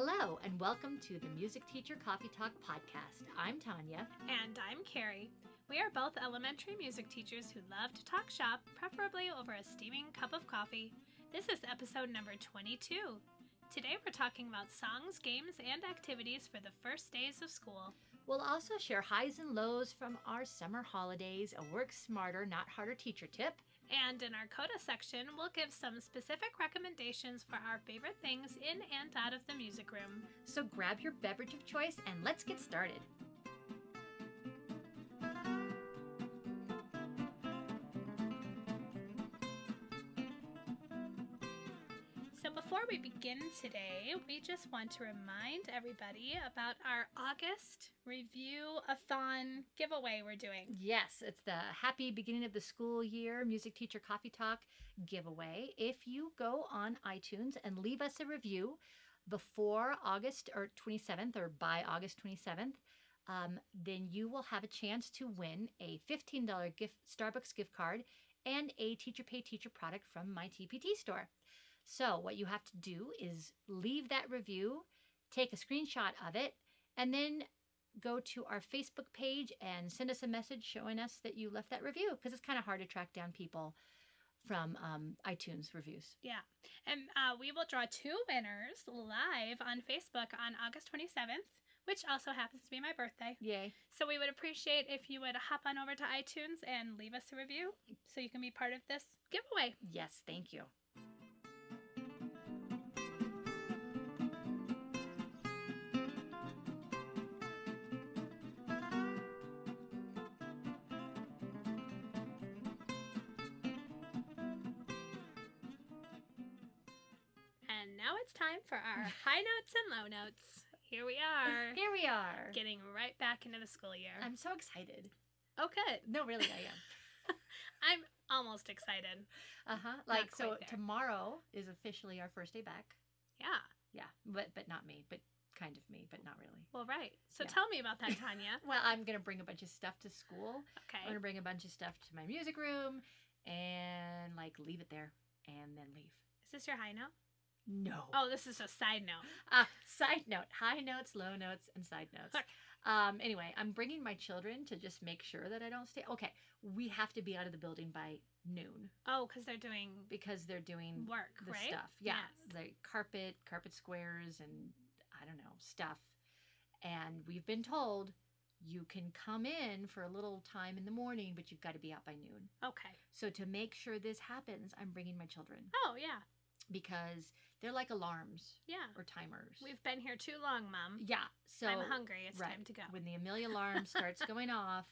Hello, and welcome to the Music Teacher Coffee Talk podcast. I'm Tanya. And I'm Carrie. We are both elementary music teachers who love to talk shop, preferably over a steaming cup of coffee. This is episode number 22. Today we're talking about songs, games, and activities for the first days of school. We'll also share highs and lows from our summer holidays, a work smarter, not harder teacher tip. And in our CODA section, we'll give some specific recommendations for our favorite things in and out of the music room. So grab your beverage of choice and let's get started. So before we begin today, we just want to remind everybody about our August Review-a-thon giveaway we're doing. Yes, it's the Happy Beginning of the School Year Music Teacher Coffee Talk giveaway. If you go on iTunes and leave us a review before August or 27th or by August 27th, then you will have a chance to win a $15 Starbucks gift card and a Teacher Pay Teacher product from my TPT store. So what you have to do is leave that review, take a screenshot of it, and then go to our Facebook page and send us a message showing us that you left that review, because it's kind of hard to track down people from iTunes reviews. Yeah. And we will draw two winners live on Facebook on August 27th, which also happens to be my birthday. Yay. So we would appreciate if you would hop on over to iTunes and leave us a review so you can be part of this giveaway. Yes. Thank you. Now it's time for our high notes and low notes. Here we are. Getting right back into the school year. I'm so excited. Oh, good. No, really, I am. I'm almost excited. Like, so there. Tomorrow is officially our first day back. Yeah. Yeah, but not me, but kind of me, but not really. Well, right. So yeah. Tell me about that, Tanya. Well, I'm going to bring a bunch of stuff to school. Okay. I'm going to bring a bunch of stuff to my music room and, like, leave it there and then leave. Is this your high note? No. Oh, this is a side note. Side note. High notes, low notes, and side notes. Okay. Anyway, I'm bringing my children to just make sure that I don't stay. Okay, we have to be out of the building by noon. Oh, because they're doing work, the right? Stuff. Yeah, yes. The carpet squares, and I don't know, stuff. And we've been told you can come in for a little time in the morning, but you've got to be out by noon. Okay. So to make sure this happens, I'm bringing my children. Oh, yeah. Because they're like alarms, yeah, or timers. We've been here too long, Mom. Yeah, so I'm hungry. It's right. Time to go. When the Amelia alarm starts going off,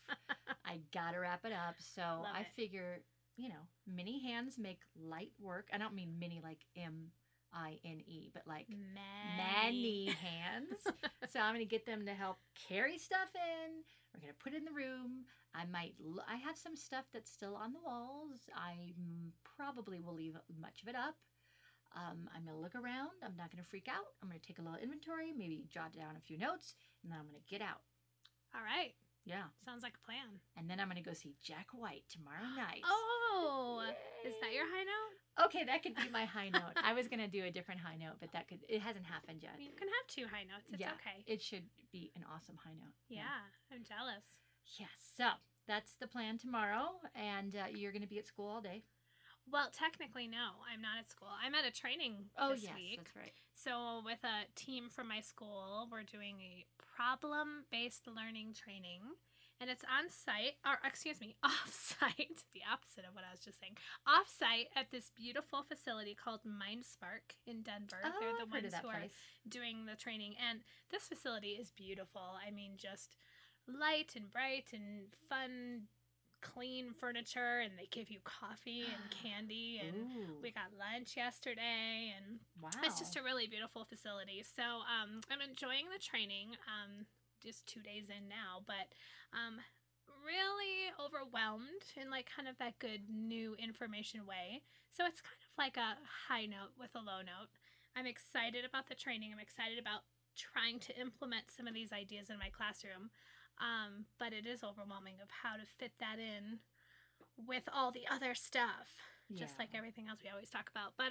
I gotta wrap it up. So I figure, you know, many hands make light work. I don't mean many like MINE, but like many hands. So I'm gonna get them to help carry stuff in. We're gonna put it in the room. I have some stuff that's still on the walls. I probably will leave much of it up. I'm going to look around. I'm not going to freak out. I'm going to take a little inventory, maybe jot down a few notes, and then I'm going to get out. All right. Yeah. Sounds like a plan. And then I'm going to go see Jack White tomorrow night. Oh, yay. Is that your high note? Okay, that could be my high note. I was going to do a different high note, but it hasn't happened yet. You can have two high notes. It's okay. It should be an awesome high note. Yeah. I'm jealous. Yes. Yeah, so that's the plan tomorrow, and you're going to be at school all day. Well, technically, no, I'm not at school. I'm at a training this week. Oh, yes, that's right. So with a team from my school, we're doing a problem-based learning training, and it's off-site, the opposite of what I was just saying, off-site at this beautiful facility called MindSpark in Denver. Oh, they're the I've ones heard of that who place. Are doing the training, and this facility is beautiful. I mean, just light and bright and fun, clean furniture, and they give you coffee and candy, and ooh, we got lunch yesterday, and wow, it's just a really beautiful facility. So I'm enjoying the training, just 2 days in now, but really overwhelmed in like kind of that good new information way. So it's kind of like a high note with a low note. I'm excited about the training. I'm excited about trying to implement some of these ideas in my classroom. But it is overwhelming of how to fit that in with all the other stuff, just like everything else we always talk about. But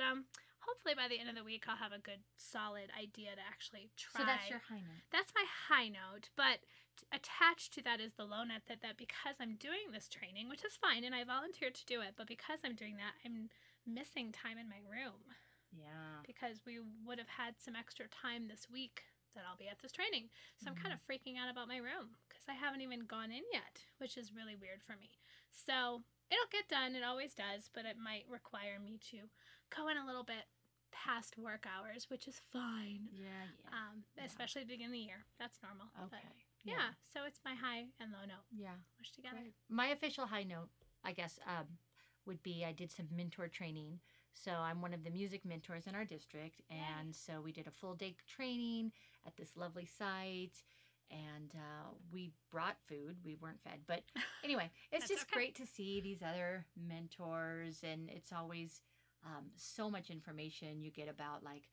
hopefully by the end of the week, I'll have a good solid idea to actually try. So that's your high note. That's my high note. But attached to that is the low note that because I'm doing this training, which is fine, and I volunteered to do it, but because I'm doing that, I'm missing time in my room. Yeah. Because we would have had some extra time this week that I'll be at this training. So I'm kind of freaking out about my room because I haven't even gone in yet, which is really weird for me. So it'll get done. It always does, but it might require me to go in a little bit past work hours, which is fine. Yeah. Especially at the beginning of the year. That's normal. Okay. But, yeah. So it's my high and low note. Yeah. Mush together. Great. My official high note, I guess, would be I did some mentor training. So I'm one of the music mentors in our district. And so we did a full day training at this lovely site. And we brought food. We weren't fed. But anyway, it's just great to see these other mentors. And it's always so much information you get about like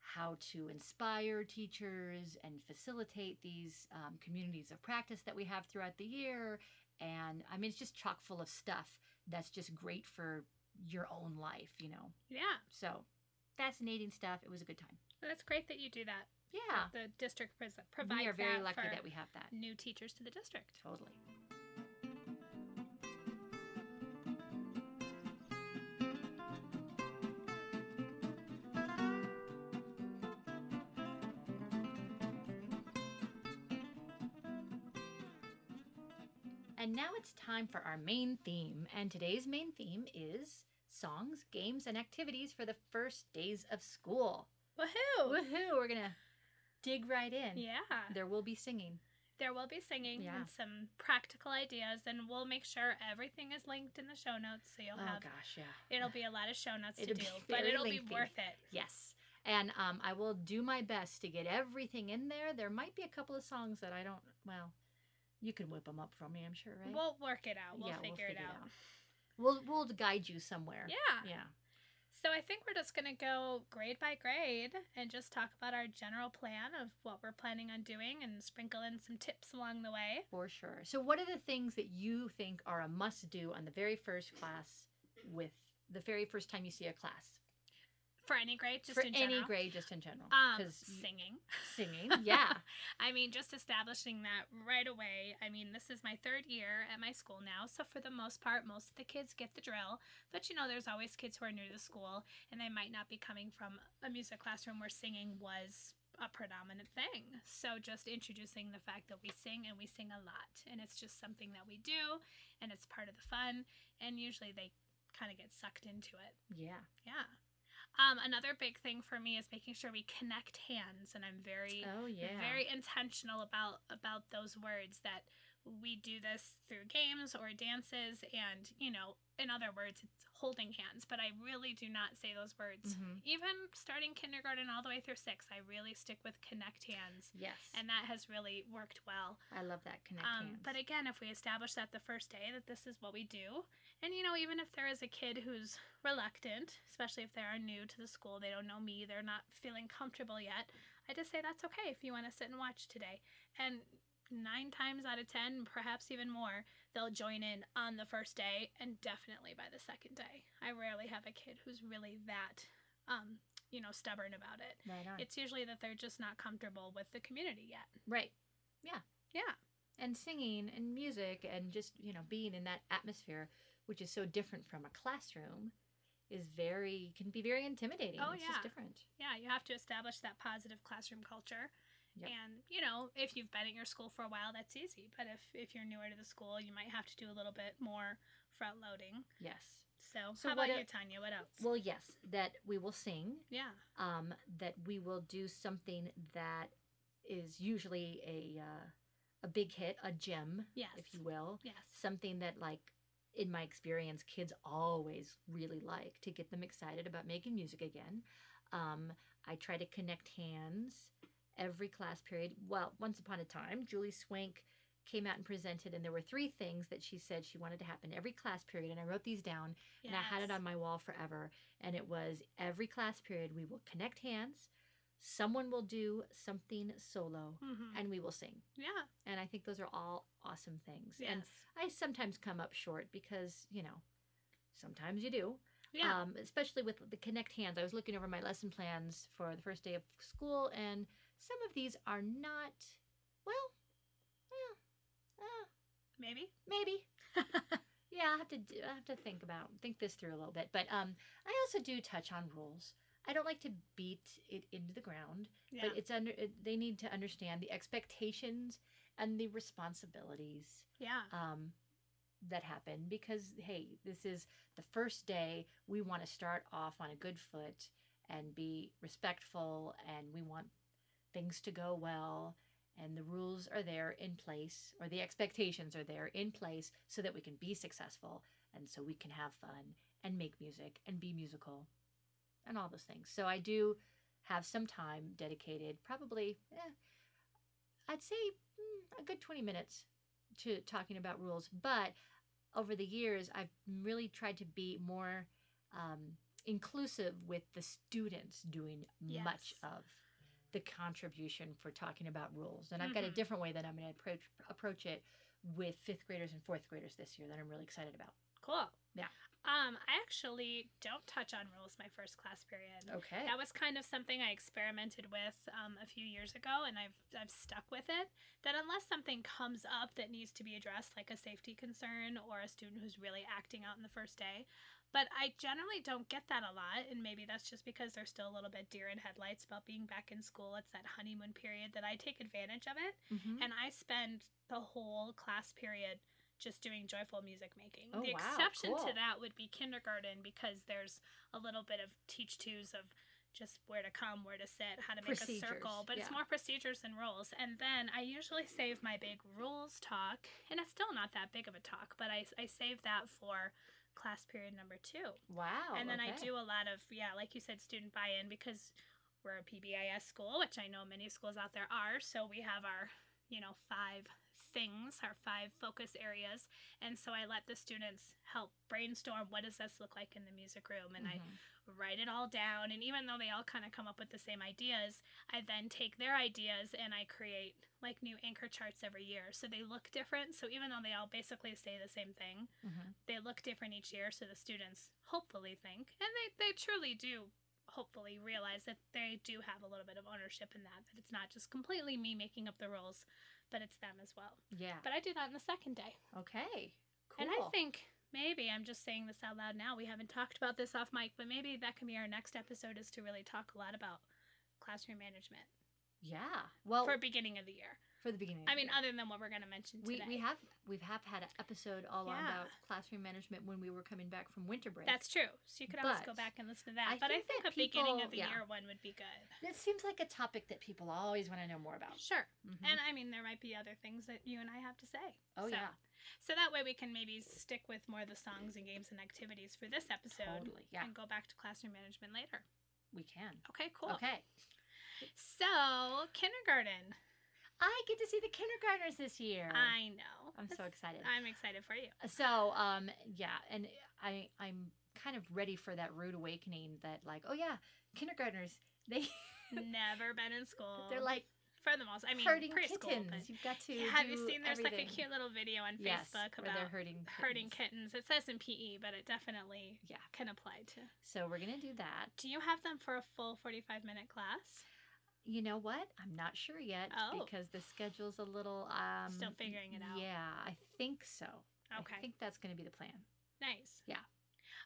how to inspire teachers and facilitate these communities of practice that we have throughout the year. And I mean, it's just chock full of stuff that's just great for your own life, you know? Yeah. So fascinating stuff. It was a good time. Well, that's great that you do that. Yeah. The district provides. We are very lucky that we have that. New teachers to the district. Totally. And now it's time for our main theme. And today's main theme is songs, games, and activities for the first days of school. Woohoo! We're going to dig right in. Yeah. There will be singing. Yeah. And some practical ideas. And we'll make sure everything is linked in the show notes. So you'll have... Oh, gosh, yeah. It'll be a lot of show notes to do. But it'll be worth it. Yes. And I will do my best to get everything in there. There might be a couple of songs that I don't... Well... You can whip them up for me, I'm sure, right? We'll work it out. We'll figure it out. We'll guide you somewhere. Yeah. Yeah. So I think we're just going to go grade by grade and just talk about our general plan of what we're planning on doing and sprinkle in some tips along the way. For sure. So what are the things that you think are a must-do on the very first class with the very first time you see a class? For any grade, just in general. Singing. Yeah. I mean, just establishing that right away. I mean, this is my third year at my school now. So for the most part, most of the kids get the drill. But, you know, there's always kids who are new to the school and they might not be coming from a music classroom where singing was a predominant thing. So just introducing the fact that we sing and we sing a lot. And it's just something that we do and it's part of the fun. And usually they kind of get sucked into it. Yeah. Yeah. Another big thing for me is making sure we connect hands, and I'm very intentional about those words, that we do this through games or dances and, you know, in other words, it's holding hands, but I really do not say those words. Mm-hmm. Even starting kindergarten all the way through 6, I really stick with connect hands. Yes. And that has really worked well. I love that, connect hands. But again, if we establish that the first day, that this is what we do, and, you know, even if there is a kid who's reluctant, especially if they are new to the school, they don't know me, they're not feeling comfortable yet, I just say, that's okay if you want to sit and watch today. And 9 times out of 10, perhaps even more, they'll join in on the first day and definitely by the second day. I rarely have a kid who's really that, stubborn about it. Right on. It's usually that they're just not comfortable with the community yet. Right. Yeah. Yeah. And singing and music and just, you know, being in that atmosphere, which is so different from a classroom, can be very intimidating. Oh, yeah. It's just different. Yeah. You have to establish that positive classroom culture. Yep. And, you know, if you've been at your school for a while, that's easy. But if you're newer to the school, you might have to do a little bit more front loading. Yes. So how about you, Tanya? What else? Well, yes, that we will sing. Yeah. That we will do something that is usually a big hit, a gem, yes, if you will. Yes. Something that, like, in my experience, kids always really like to get them excited about making music again. I try to connect hands every class period. Well, once upon a time, Julie Swank came out and presented, and there were 3 things that she said she wanted to happen every class period, and I wrote these down, and I had it on my wall forever, and it was, every class period, we will connect hands, someone will do something solo, and we will sing. Yeah. And I think those are all awesome things. Yes. And I sometimes come up short because, you know, sometimes you do. Yeah. Especially with the connect hands. I was looking over my lesson plans for the first day of school, and some of these are not, maybe. Yeah, I have to think this through a little bit. But I also do touch on rules. I don't like to beat it into the ground, but it's they need to understand the expectations and the responsibilities. Yeah. That happen, because hey, this is the first day. We want to start off on a good foot and be respectful, and we want things to go well, and the rules are there in place, or the expectations are there in place, so that we can be successful and so we can have fun and make music and be musical and all those things. So I do have some time dedicated, probably I'd say a good 20 minutes to talking about rules. But over the years, I've really tried to be more inclusive with the students doing much of the contribution for talking about rules. And I've got a different way that I'm going to approach it with fifth graders and fourth graders this year that I'm really excited about. Cool. Yeah. I actually don't touch on rules my first class period. Okay. That was kind of something I experimented with a few years ago, and I've stuck with it. That unless something comes up that needs to be addressed, like a safety concern or a student who's really acting out in the first day. But I generally don't get that a lot, and maybe that's just because they're still a little bit deer in headlights about being back in school. It's that honeymoon period that I take advantage of it, and I spend the whole class period just doing joyful music making. Oh, the exception to that would be kindergarten, because there's a little bit of teach twos of just where to come, where to sit, how to make a circle, but it's more procedures than rules. And then I usually save my big rules talk, and it's still not that big of a talk, but I save that for class period number 2. Wow. And then I do a lot of, like you said, student buy-in, because we're a PBIS school, which I know many schools out there are, so we have our, 5 focus areas. And so I let the students help brainstorm, what does this look like in the music room? And I write it all down. And even though they all kind of come up with the same ideas, I then take their ideas and I create like new anchor charts every year. So they look different. So even though they all basically say the same thing, they look different each year. So the students hopefully think, and they truly do hopefully realize that they do have a little bit of ownership in that it's not just completely me making up the rules, but it's them as well. Yeah. But I do that on the second day. Okay. Cool. And I think maybe, I'm just saying this out loud now, we haven't talked about this off mic, but maybe that can be our next episode, is to really talk a lot about classroom management. Yeah. Well, for beginning of the year. For the beginning of the year. Other than what we're going to mention today. We've had an episode all on about classroom management when we were coming back from winter break. That's true. So you could always go back and listen to that. But I think a beginning of the year one would be good. It seems like a topic that people always want to know more about. Sure. And there might be other things that you and I have to say. Oh, yeah. So that way we can maybe stick with more of the songs and games and activities for this episode. Totally, yeah. And go back to classroom management later. We can. Okay, cool. Okay. So, kindergarten. I get to see the kindergartners this year. I know. I'm so excited. I'm excited for you. So, and I'm kind of ready for that rude awakening that kindergartners, they... Never been in school. They're like... For the most, herding kittens. You've got to have you seen there's everything. Like a cute little video on Facebook about herding kittens. It says in PE, but it definitely can apply to. So we're going to do that. Do you have them for a full 45-minute class? You know what? I'm not sure yet because the schedule's a little... still figuring it out. Yeah, I think so. Okay. I think that's going to be the plan. Nice. Yeah.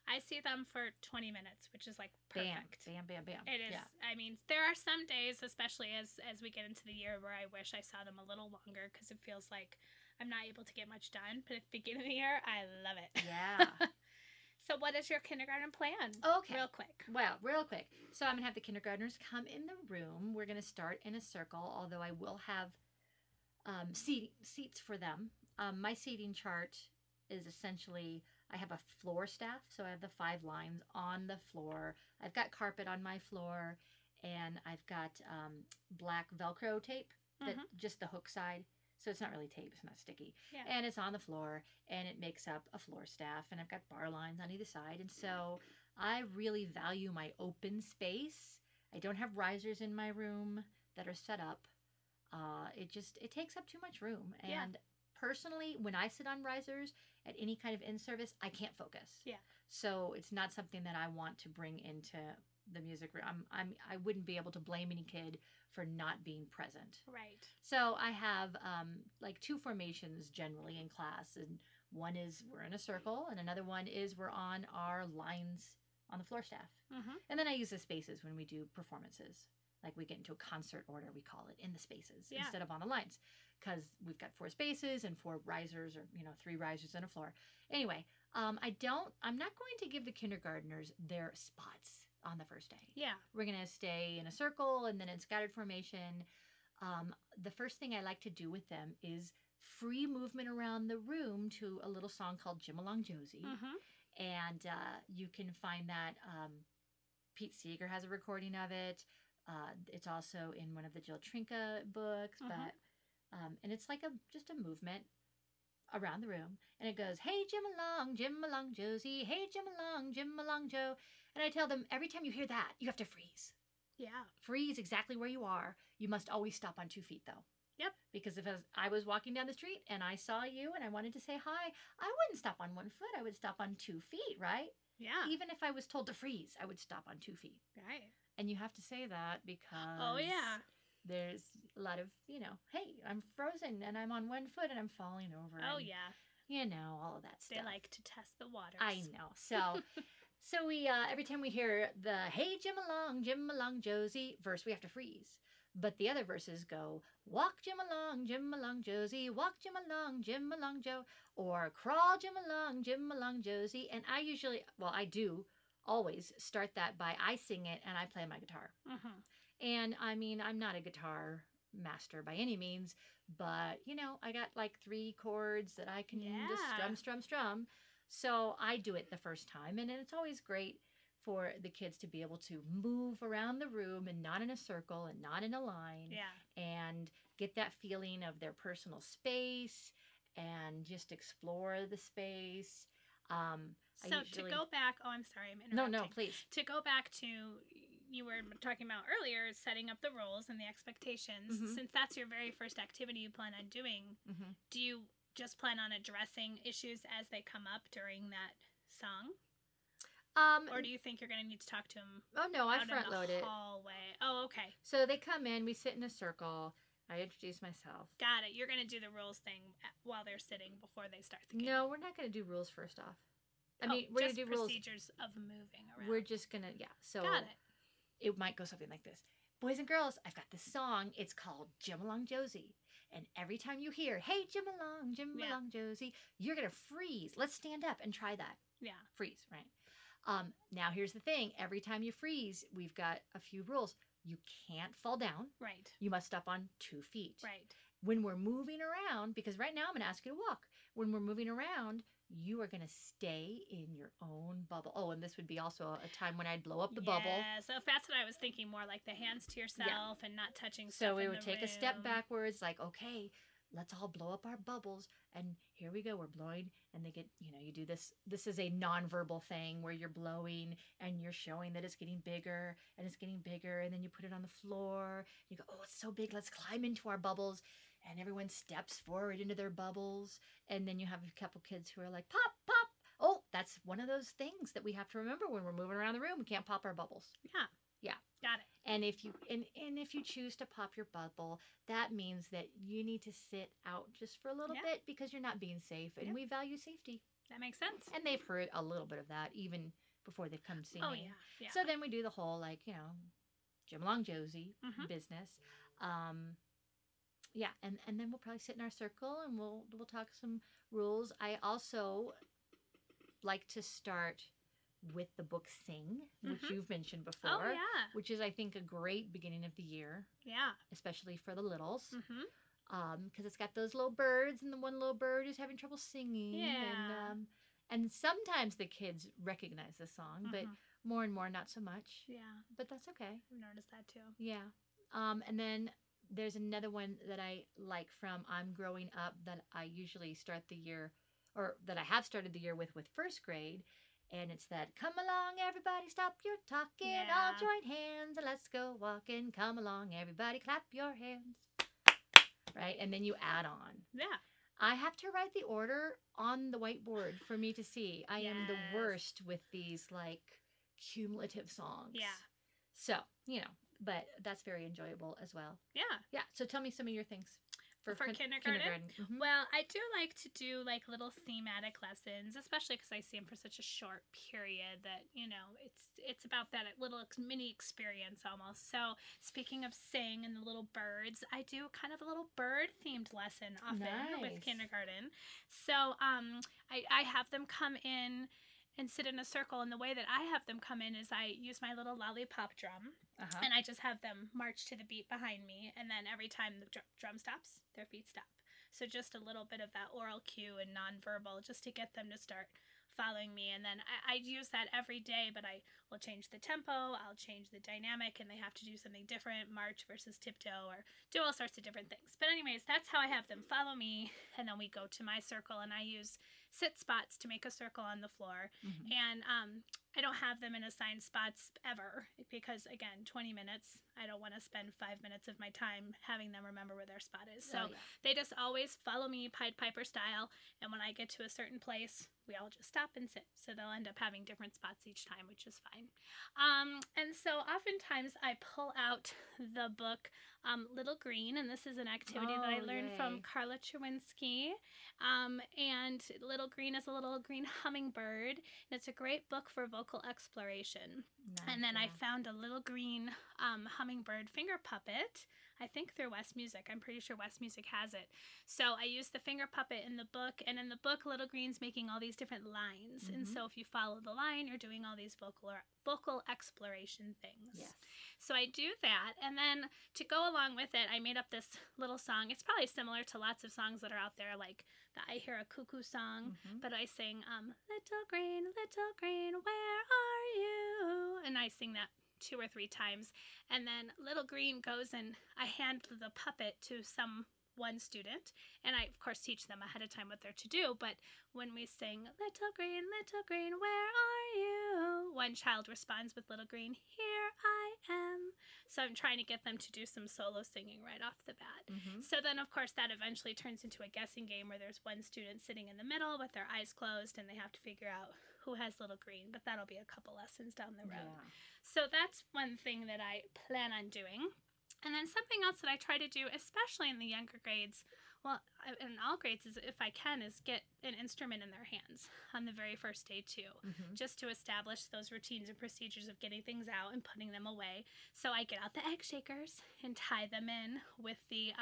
I see them for 20 minutes, which is like perfect. Bam, bam, bam, bam. It is. Yeah. There are some days, especially as we get into the year, where I wish I saw them a little longer, because it feels like I'm not able to get much done. But at the beginning of the year, I love it. Yeah. So what is your kindergarten plan? Okay. Real quick. So I'm going to have the kindergartners come in the room. We're going to start in a circle, although I will have seats for them. My seating chart is essentially... I have a floor staff, so I have the 5 lines on the floor. I've got carpet on my floor, and I've got black Velcro tape, that just the hook side. So it's not really tape, it's not sticky. Yeah. And it's on the floor, and it makes up a floor staff, and I've got bar lines on either side. And so I really value my open space. I don't have risers in my room that are set up. It takes up too much room. And personally, when I sit on risers at any kind of in-service, I can't focus. Yeah. So it's not something that I want to bring into the music room. I wouldn't be able to blame any kid for not being present. Right. So I have like two formations generally in class, and one is we're in a circle, and another one is we're on our lines on the floor staff. Mm-hmm. And then I use the spaces when we do performances. Like we get into a concert order, we call it, in the spaces instead of on the lines, because we've got four spaces and four risers, or three risers and a floor. Anyway, I'm not going to give the kindergartners their spots on the first day. Yeah, we're gonna stay in a circle and then in scattered formation. The first thing I like to do with them is free movement around the room to a little song called "Jim Along Josie," mm-hmm. and you can find that Pete Seeger has a recording of it. It's also in one of the Jill Trinka books, mm-hmm. but and it's like just a movement around the room, and it goes, "Hey Jim along Josie, hey Jim along Joe," and I tell them every time you hear that, you have to freeze. Yeah, freeze exactly where you are. You must always stop on 2 feet though. Yep. Because if I was walking down the street and I saw you and I wanted to say hi, I wouldn't stop on 1 foot. I would stop on 2 feet, right? Yeah. Even if I was told to freeze, I would stop on 2 feet. Right. And you have to say that because there's a lot of, hey, I'm frozen and I'm on 1 foot and I'm falling over. Oh, and, all of that stuff. They like to test the waters. I know. So we every time we hear the "Hey, Jim along, Josie" verse, we have to freeze. But the other verses go, "Walk Jim along, Josie, walk Jim along, Joe," or "Crawl Jim along, Josie." And I usually, I do always start that by I sing it and I play my guitar. Mm-hmm. And I mean, I'm not a guitar master by any means, but I got like three chords that I can just strum. So I do it the first time, and it's always great for the kids to be able to move around the room and not in a circle and not in a line, and get that feeling of their personal space and just explore the space. To go back, I'm sorry, I'm interrupting. No, please. To go back to, you were talking about earlier, setting up the roles and the expectations. Mm-hmm. Since that's your very first activity you plan on doing, mm-hmm. do you just plan on addressing issues as they come up during that song? Or do you think you're going to need to talk to them? Oh, no, I front load it. Hallway. Oh, okay. So they come in, we sit in a circle. I introduce myself. Got it. You're going to do the rules thing while they're sitting before they start the game. No, we're not going to do rules first off. We're going to do procedures of moving around. We're just going to, So got it. It might go something like this. "Boys and girls, I've got this song. It's called Jim Along Josie. And every time you hear, 'Hey, Jim along, Josie,' you're going to freeze. Let's stand up and try that." Yeah. Freeze, right? Now here's the thing. Every time you freeze, we've got a few rules. You can't fall down. Right. You must stop on 2 feet. Right. When we're moving around, because right now I'm going to ask you to walk. When we're moving around, you are going to stay in your own bubble. Oh, and this would be also a time when I'd blow up the bubble. Yeah, so if that's what I was thinking, more like the hands to yourself and not touching stuff. So we would take a step backwards, like, okay, let's all blow up our bubbles. And here we go. We're blowing, and they get, you do this. This is a nonverbal thing where you're blowing and you're showing that it's getting bigger and it's getting bigger. And then you put it on the floor. You go, "Oh, it's so big. Let's climb into our bubbles." And everyone steps forward into their bubbles. And then you have a couple kids who are like, "Pop, pop." Oh, that's one of those things that we have to remember when we're moving around the room. We can't pop our bubbles. Yeah. Yeah. Got it. And if you if you choose to pop your bubble, that means that you need to sit out just for a little bit because you're not being safe, and we value safety. That makes sense. And they've heard a little bit of that even before they've come see me. Yeah. So then we do the whole Jim Along Josie business. And then we'll probably sit in our circle and we'll talk some rules. I also like to start with the book Sing, which you've mentioned before, which is, I think, a great beginning of the year, especially for the littles, because it's got those little birds, and the one little bird is having trouble singing, and sometimes the kids recognize the song, but more and more not so much, but that's okay. I've noticed that too. And then there's another one that I like from I'm Growing Up that I usually start the year, or that I have started the year with first grade. And it's that, "Come along, everybody, stop your talking, all join hands, and let's go walking. Come along, everybody, clap your hands." Right? And then you add on. Yeah. I have to write the order on the whiteboard for me to see. I am the worst with these like cumulative songs. Yeah. So, you know, but that's very enjoyable as well. Yeah. Yeah. So tell me some of your things. For kindergarten? Mm-hmm. Well, I do like to do like little thematic lessons, especially because I see them for such a short period that, you know, it's about that little mini experience almost. So speaking of Sing and the little birds, I do kind of a little bird themed lesson often with kindergarten. So I have them come in and sit in a circle, and the way that I have them come in is I use my little lollipop drum, and I just have them march to the beat behind me, and then every time the drum stops, their feet stop. So just a little bit of that oral cue and nonverbal just to get them to start following me, and then I use that every day, but I will change the tempo, I'll change the dynamic, and they have to do something different, march versus tiptoe, or do all sorts of different things. But anyways, that's how I have them follow me, and then we go to my circle, and I use sit spots to make a circle on the floor, and I don't have them in assigned spots ever because, again, 20 minutes, I don't want to spend 5 minutes of my time having them remember where their spot is. So they just always follow me Pied Piper style, and when I get to a certain place, we all just stop and sit. So they'll end up having different spots each time, which is fine. And so oftentimes I pull out the book Little Green, and this is an activity that I learned from Carla Chawinski. And Little Green is a little green hummingbird, and it's a great book for vocal exploration. Nice, and then I found a little green hummingbird finger puppet, I think through West Music. I'm pretty sure West Music has it. So I used the finger puppet in the book, and in the book, Little Green's making all these different lines. And so if you follow the line, you're doing all these vocal exploration things. Yes. So I do that. And then to go along with it, I made up this little song. It's probably similar to lots of songs that are out there, like the I Hear a Cuckoo song, but I sing, little green, where are you? And I sing that 2 or 3 times. And then Little Green goes and I hand the puppet to one student, and I of course teach them ahead of time what they're to do, but when we sing little green, where are you? One child responds with little green, here I am. So I'm trying to get them to do some solo singing right off the bat. So then of course that eventually turns into a guessing game where there's one student sitting in the middle with their eyes closed and they have to figure out who has little green, but that'll be a couple lessons down the road. So that's one thing that I plan on doing. And then something else that I try to do, especially in the younger grades, well, in all grades, is if I can, is get an instrument in their hands on the very first day too, just to establish those routines and procedures of getting things out and putting them away. So I get out the egg shakers and tie them in with the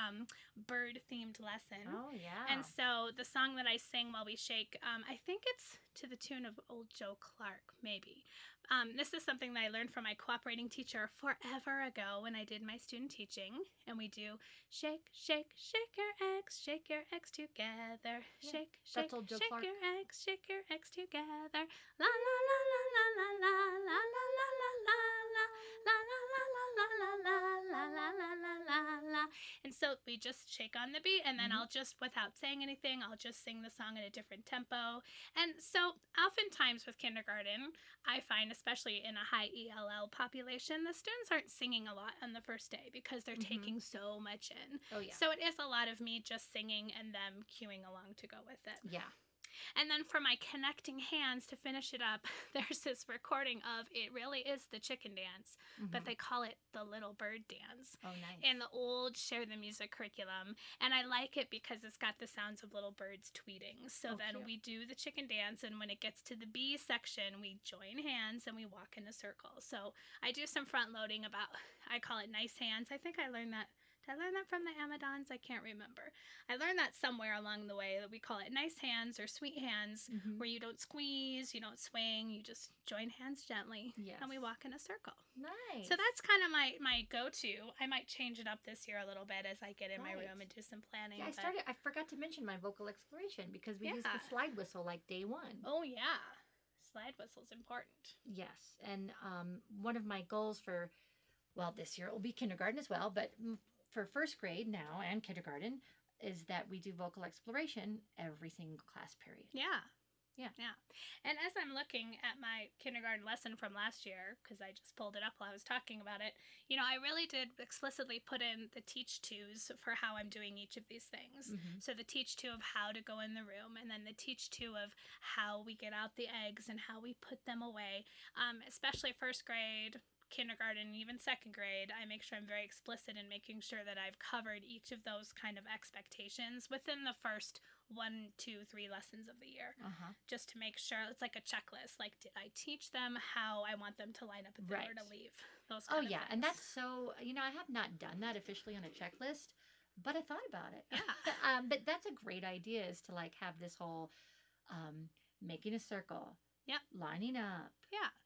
bird-themed lesson. Oh, yeah. And so the song that I sing while we shake, I think it's to the tune of Old Joe Clark, maybe. This is something that I learned from my cooperating teacher forever ago when I did my student teaching, and we do shake, shake, shake your eggs together, shake, shake, shake your eggs together, la la la la la la la la la la la la la la la la la la la la. And so we just shake on the beat, and then I'll just, without saying anything, I'll just sing the song at a different tempo. And so oftentimes with kindergarten, I find, especially in a high ELL population, the students aren't singing a lot on the first day because they're taking so much in. Oh, yeah. So it is a lot of me just singing and them cueing along to go with it. Yeah. And then for my connecting hands to finish it up, there's this recording of, it really is the chicken dance, but they call it the little bird dance. Oh, nice. In the old Share the Music curriculum. And I like it because it's got the sounds of little birds tweeting. So we do the chicken dance, and when it gets to the B section, we join hands and we walk in a circle. So I do some front loading about, I call it nice hands. I think I learned that. Did I learn that from the Amadons? I can't remember. I learned that somewhere along the way that we call it nice hands or sweet hands, where you don't squeeze, you don't swing, you just join hands gently, and we walk in a circle. Nice. So that's kind of my go-to. I might change it up this year a little bit as I get in my room and do some planning. Yeah, I forgot to mention my vocal exploration because we used the slide whistle like day one. Oh, yeah. Slide whistle's important. Yes. And one of my goals for, well, this year it will be kindergarten as well, but for first grade now and kindergarten, is that we do vocal exploration every single class period. Yeah. Yeah. Yeah. And as I'm looking at my kindergarten lesson from last year, because I just pulled it up while I was talking about it, you know, I really did explicitly put in the teach twos for how I'm doing each of these things. Mm-hmm. So the teach two of how to go in the room, and then the teach two of how we get out the eggs and how we put them away, especially first grade, kindergarten, even second grade. I make sure I'm very explicit in making sure that I've covered each of those kind of expectations within the first 1, 2, 3 lessons of the year, just to make sure it's like a checklist. Like, did I teach them how I want them to line up at the door to leave? Those kind of things. And that's so, you know, I have not done that officially on a checklist, but I thought about it. Yeah. But that's a great idea, is to like have this whole making a circle, lining up,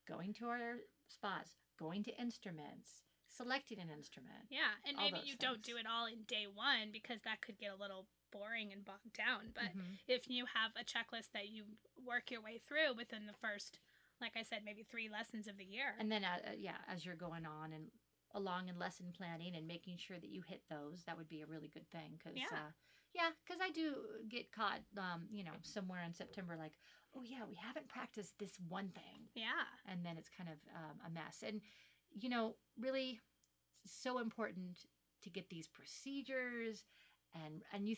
going to our spots, going to instruments, selecting an instrument. Yeah, and maybe you don't do it all in day one, because that could get a little boring and bogged down. But if you have a checklist that you work your way through within the first, like I said, maybe 3 lessons of the year. And then, as you're going on and along in lesson planning and making sure that you hit those, that would be a really good thing. Because, because I do get caught, somewhere in September, like, oh yeah, we haven't practiced this one thing. Yeah. And then it's kind of a mess. And, you know, really so important to get these procedures and you,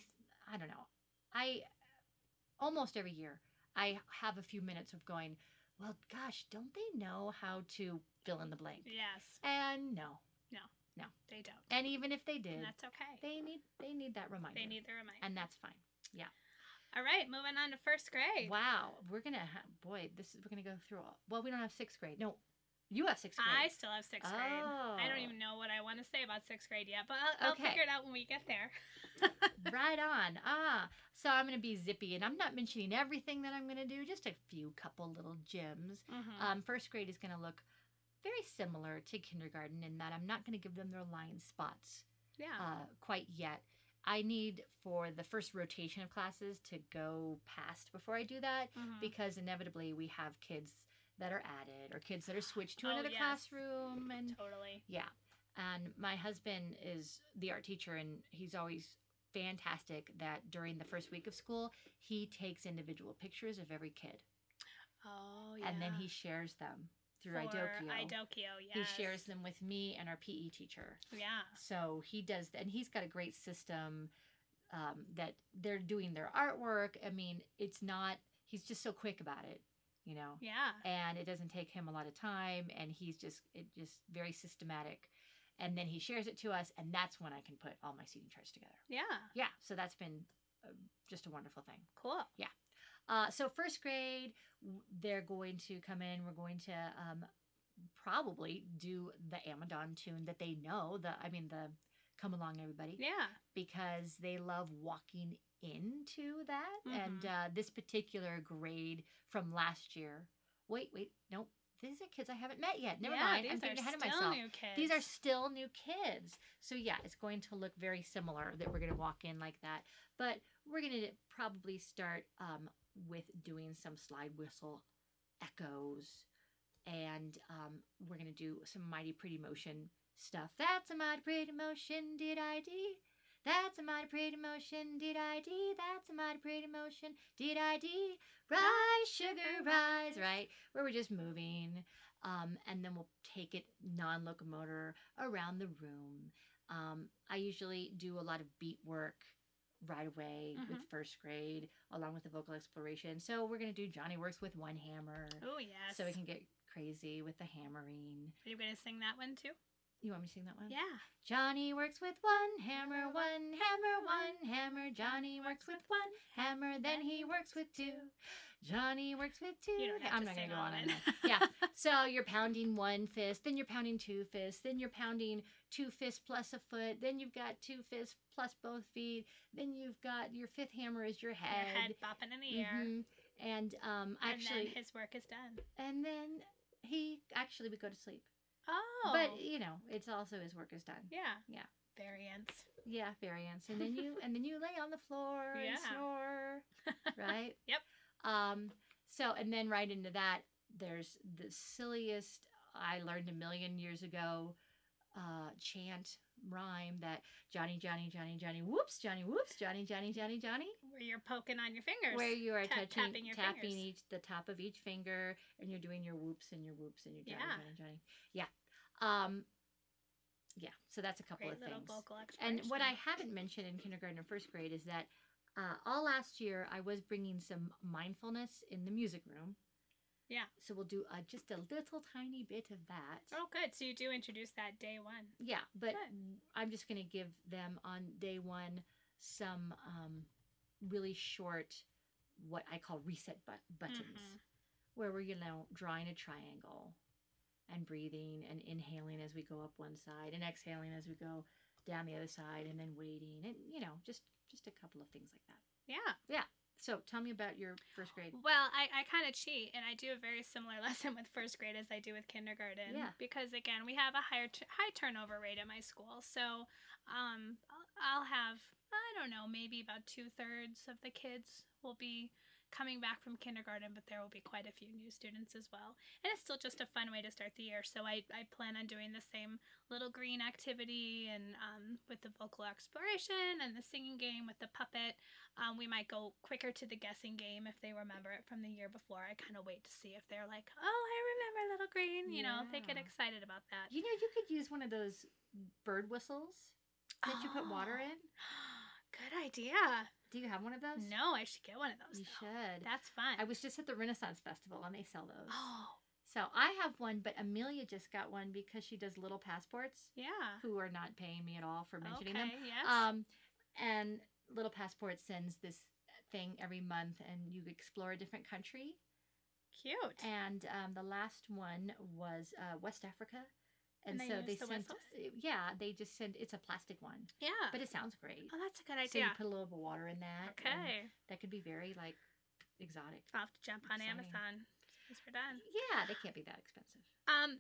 I don't know, I almost every year I have a few minutes of going, well, gosh, don't they know how to fill in the blank? Yes. And no, they don't. And even if they did, and that's okay. They need that reminder. They need the reminder. And that's fine. Yeah. All right, moving on to first grade. Wow, we're gonna have, we're gonna go through all. Well, we don't have sixth grade. No, you have sixth grade. I still have sixth grade. I don't even know what I want to say about sixth grade yet, but I'll figure it out when we get there. Right on. So I'm gonna be zippy, and I'm not mentioning everything that I'm gonna do. Just a couple little gems. Mm-hmm. First grade is gonna look very similar to kindergarten in that I'm not gonna give them their line spots. Yeah. Quite yet. I need for the first rotation of classes to go past before I do that, because inevitably we have kids that are added or kids that are switched to another classroom. And totally. Yeah. And my husband is the art teacher, and he's always fantastic that during the first week of school, he takes individual pictures of every kid. Oh, yeah. And then he shares them through iDOKIO. iDOKIO, yes. He shares them with me and our PE teacher. Yeah. So he does, and he's got a great system that they're doing their artwork. I mean, it's not, he's just so quick about it, you know? Yeah. And it doesn't take him a lot of time, and he's just very systematic. And then he shares it to us, and that's when I can put all my seating charts together. Yeah. Yeah. So that's been just a wonderful thing. Cool. Yeah. So first grade, they're going to come in. We're going to probably do the Amadon tune that they know. The Come Along Everybody. Yeah. Because they love walking into that. Mm-hmm. And this particular grade from last year. Wait, nope. These are kids I haven't met yet. Never mind. These I'm getting ahead of myself. New kids. These are still new kids. So yeah, it's going to look very similar that we're going to walk in like that. But we're going to probably start with doing some slide whistle echoes, and we're going to do some mighty pretty motion stuff. That's a mighty pretty motion, did I dee? That's a mighty pretty motion, did I dee? That's a mighty pretty motion, did I dee? Rise, sugar, rise, right? Where we're just moving, and then we'll take it non-locomotor around the room. I usually do a lot of beat work right away with first grade, along with the vocal exploration. So we're going to do Johnny Works with One Hammer. Oh, yes. So we can get crazy with the hammering. Are you going to sing that one, too? You want me to sing that one? Yeah. Johnny works with one hammer, one hammer, one hammer. Johnny works with one hammer, then he works with two. Johnny works with two. You don't have to sing on it. Yeah. So you're pounding one fist, then you're pounding two fists, then you're pounding two fists plus a foot, then you've got two fists plus both feet, then you've got your fifth hammer is your head. Your head bopping in the air. Mm-hmm. And then his work is done. And then he actually would go to sleep. Oh. But, you know, it's also his work is done. Yeah. Yeah. Variants. Yeah, variants. And then you lay on the floor and snore, right? Yep. So, and then right into that, there's the silliest I learned a million years ago chant rhyme that Johnny, Johnny, Johnny, Johnny, whoops, Johnny, whoops, Johnny, Johnny, Johnny, Johnny. Where you're poking on your fingers. Where you are tapping each, the top of each finger, and you're doing your whoops and your whoops and your Johnny, yeah. Johnny, Johnny. Yeah. Yeah, so that's a couple of things. And what I haven't mentioned in kindergarten and first grade is that all last year I was bringing some mindfulness in the music room. Yeah. So we'll do just a little tiny bit of that. Oh, good. So you do introduce that day one. Yeah, but good. I'm just going to give them on day one some really short, what I call reset buttons, mm-hmm. where we're, drawing a triangle and breathing and inhaling as we go up one side and exhaling as we go down the other side and then waiting and, just a couple of things like that. Yeah. Yeah. So tell me about your first grade. Well, I kind of cheat, and I do a very similar lesson with first grade as I do with kindergarten. Yeah. Because, again, we have a high turnover rate at my school. So I'll have, maybe about 2/3 of the kids will be coming back from kindergarten, but there will be quite a few new students as well. And it's still just a fun way to start the year. So I plan on doing the same Little Green activity and with the vocal exploration and the singing game with the puppet. We might go quicker to the guessing game if they remember it from the year before. I kind of wait to see if they're like, oh, I remember Little Green. You know, they get excited about that. You could use one of those bird whistles that you put water in. Good idea. Do you have one of those? No, I should get one of those. You should. That's fun. I was just at the Renaissance Festival, and they sell those. Oh. So I have one, but Amelia just got one because she does Little Passports. Yeah. Who are not paying me at all for mentioning them. Okay, yes. And Little Passports sends this thing every month, and you explore a different country. Cute. And the last one was West Africa. And so they sent, it's a plastic one. Yeah. But it sounds great. Oh, that's a good idea. So you put a little bit of water in that. Okay. That could be very, exotic. I'll have to jump on Amazon. Because we're done. Yeah, they can't be that expensive.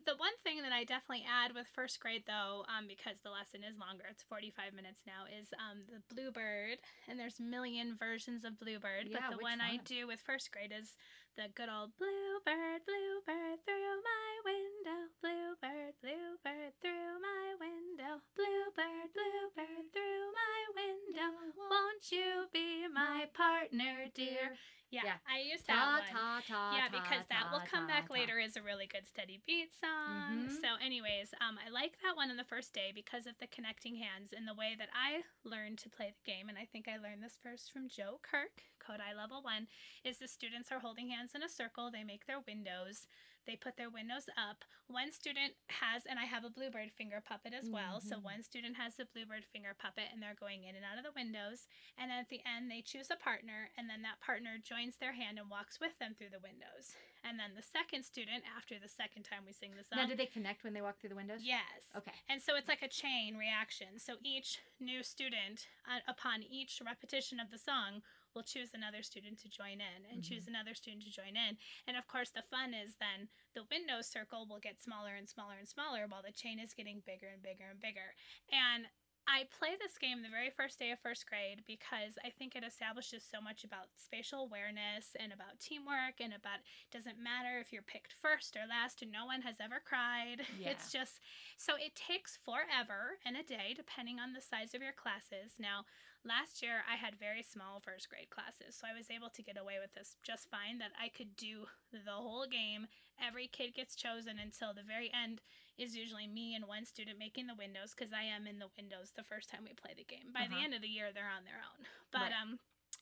The one thing that I definitely add with first grade, though, because the lesson is longer, it's 45 minutes now, is the Bluebird. And there's a million versions of Bluebird. Yeah, but the one I do with first grade is the good old Bluebird, Bluebird through my window. Bluebird, Bluebird through my window. Bluebird, Bluebird through my window. Won't you be my partner, dear? Yeah, I use that one. Because that will come back later is a really good steady beat song. Mm-hmm. So anyways, I like that one on the first day because of the connecting hands and the way that I learned to play the game. And I think I learned this first from Joe Kirk, Kodaly Level 1, is the students are holding hands in a circle. They make their windows. They put their windows up. One student has, and I have a bluebird finger puppet as well. Mm-hmm. So one student has the bluebird finger puppet and they're going in and out of the windows. And at the end, they choose a partner. And then that partner joins their hand and walks with them through the windows. And then the second student, after the second time we sing the song. Now, do they connect when they walk through the windows? Yes. Okay. And so it's like a chain reaction. So each new student, upon each repetition of the song, will choose another student to join in and mm-hmm. choose another student to join in. And of course, the fun is then the window circle will get smaller and smaller and smaller while the chain is getting bigger and bigger and bigger. And I play this game the very first day of first grade because I think it establishes so much about spatial awareness and about teamwork and about it doesn't matter if you're picked first or last and no one has ever cried. Yeah. It's just, so it takes forever and a day depending on the size of your classes. Now, last year I had very small first grade classes, so I was able to get away with this just fine that I could do the whole game. Every kid gets chosen until the very end is usually me and one student making the windows because I am in the windows the first time we play the game. By the end of the year, they're on their own. But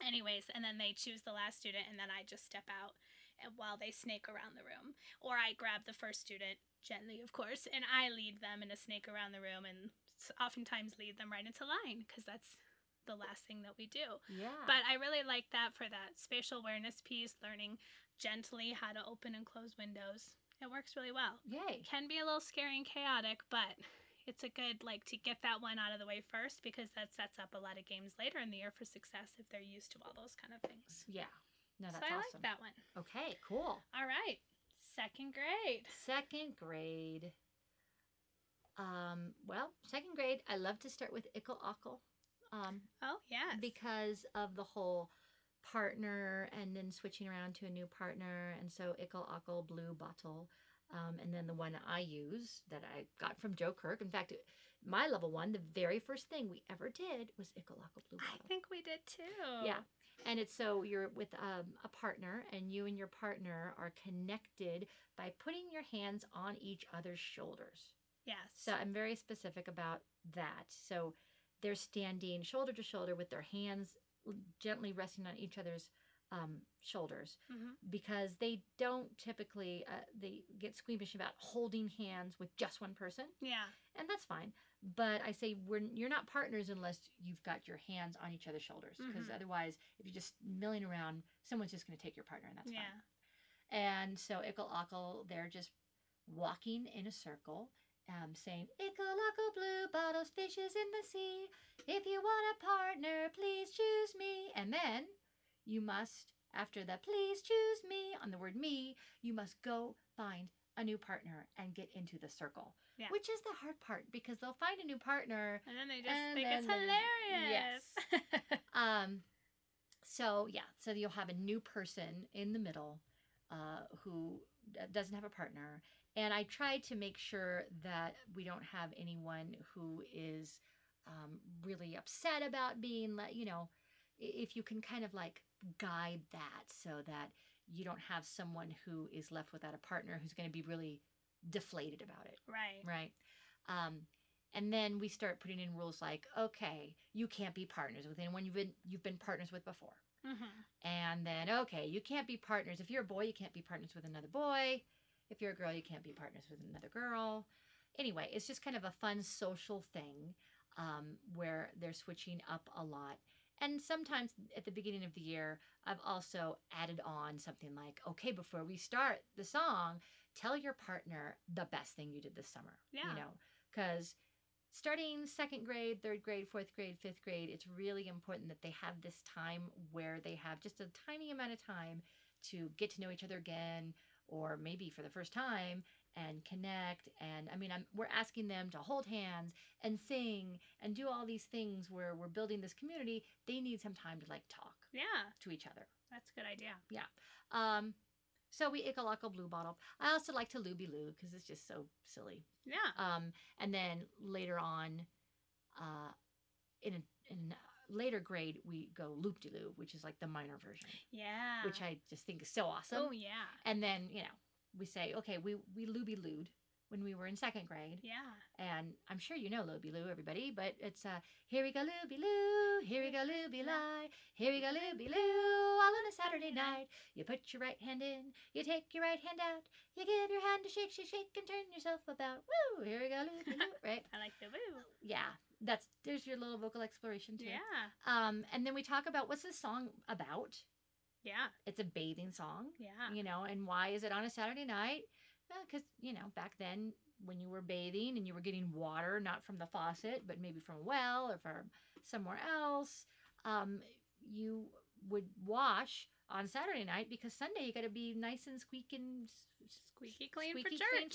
anyways, and then they choose the last student, and then I just step out while they snake around the room. Or I grab the first student, gently, of course, and I lead them in a snake around the room and oftentimes lead them right into line because that's the last thing that we do. Yeah. But I really like that for that spatial awareness piece, learning gently how to open and close windows. It works really well. Yay. It can be a little scary and chaotic, but it's a good, to get that one out of the way first because that sets up a lot of games later in the year for success if they're used to all those kind of things. Yeah. No, that's awesome. So I like that one. Okay, cool. All right. Second grade. Second grade, I love to start with Ickle Ockle. Oh, yes. Because of the whole partner and then switching around to a new partner. And so Ickle Ockle Blue Bottle. And then the one I use that I got from Joe Kirk. In fact, my level one, the very first thing we ever did was Ikalaka Blue Bottle. I think we did too. Yeah. And it's so you're with a partner, and you and your partner are connected by putting your hands on each other's shoulders. Yes. So I'm very specific about that. So they're standing shoulder to shoulder with their hands gently resting on each other's shoulders, because they don't typically they get squeamish about holding hands with just one person. Yeah. And that's fine. But I say you're not partners unless you've got your hands on each other's shoulders, because otherwise, if you're just milling around, someone's just going to take your partner, and that's fine. And so Ickle Ockle, they're just walking in a circle, saying, Ickle Ockle Blue Bottles, fishes in the sea. If you want a partner, please choose me. And then you must, after the please choose me, on the word me, you must go find a new partner and get into the circle. Yeah. Which is the hard part, because they'll find a new partner. And then they just think it's hilarious. Yes. So you'll have a new person in the middle who doesn't have a partner. And I try to make sure that we don't have anyone who is really upset about being, if you can kind of guide that so that you don't have someone who is left without a partner who's going to be really deflated about it. Right. And then we start putting in rules like, okay, you can't be partners with anyone you've been partners with before. And then, okay, you can't be partners. If you're a boy, you can't be partners with another boy. If you're a girl, you can't be partners with another girl. Anyway, it's just kind of a fun social thing where they're switching up a lot. And sometimes at the beginning of the year, I've also added on something like, okay, before we start the song, tell your partner the best thing you did this summer. Yeah. Because starting 2nd grade, 3rd grade, 4th grade, 5th grade, it's really important that they have this time where they have just a tiny amount of time to get to know each other again, or maybe for the first time, and connect. And we're asking them to hold hands and sing and do all these things where we're building this community. They need some time to talk to each other. That's a good idea. So we Ikalaka Blue Bottle. I also like to Looby Loo because it's just so silly. And then later on in later grade, we go loop-de-loo, which is the minor version. Yeah. Which I just think is so awesome. Oh, yeah. And then, we say, okay, we looby-looed when we were in 2nd grade. Yeah. And I'm sure looby-loo, everybody, but it's, here we go looby-loo, here we go looby-lie, here we go looby-loo, all on a Saturday night. You put your right hand in, you take your right hand out, you give your hand a shake, shake, shake, and turn yourself about. Woo, here we go looby-loo, right? I like the woo. Yeah. There's your little vocal exploration too. Yeah. And then we talk about what's this song about. Yeah. It's a bathing song. Yeah. And why is it on a Saturday night? Because, back then when you were bathing and you were getting water, not from the faucet, but maybe from a well or from somewhere else, you would wash on Saturday night because Sunday you got to be nice and squeaky clean for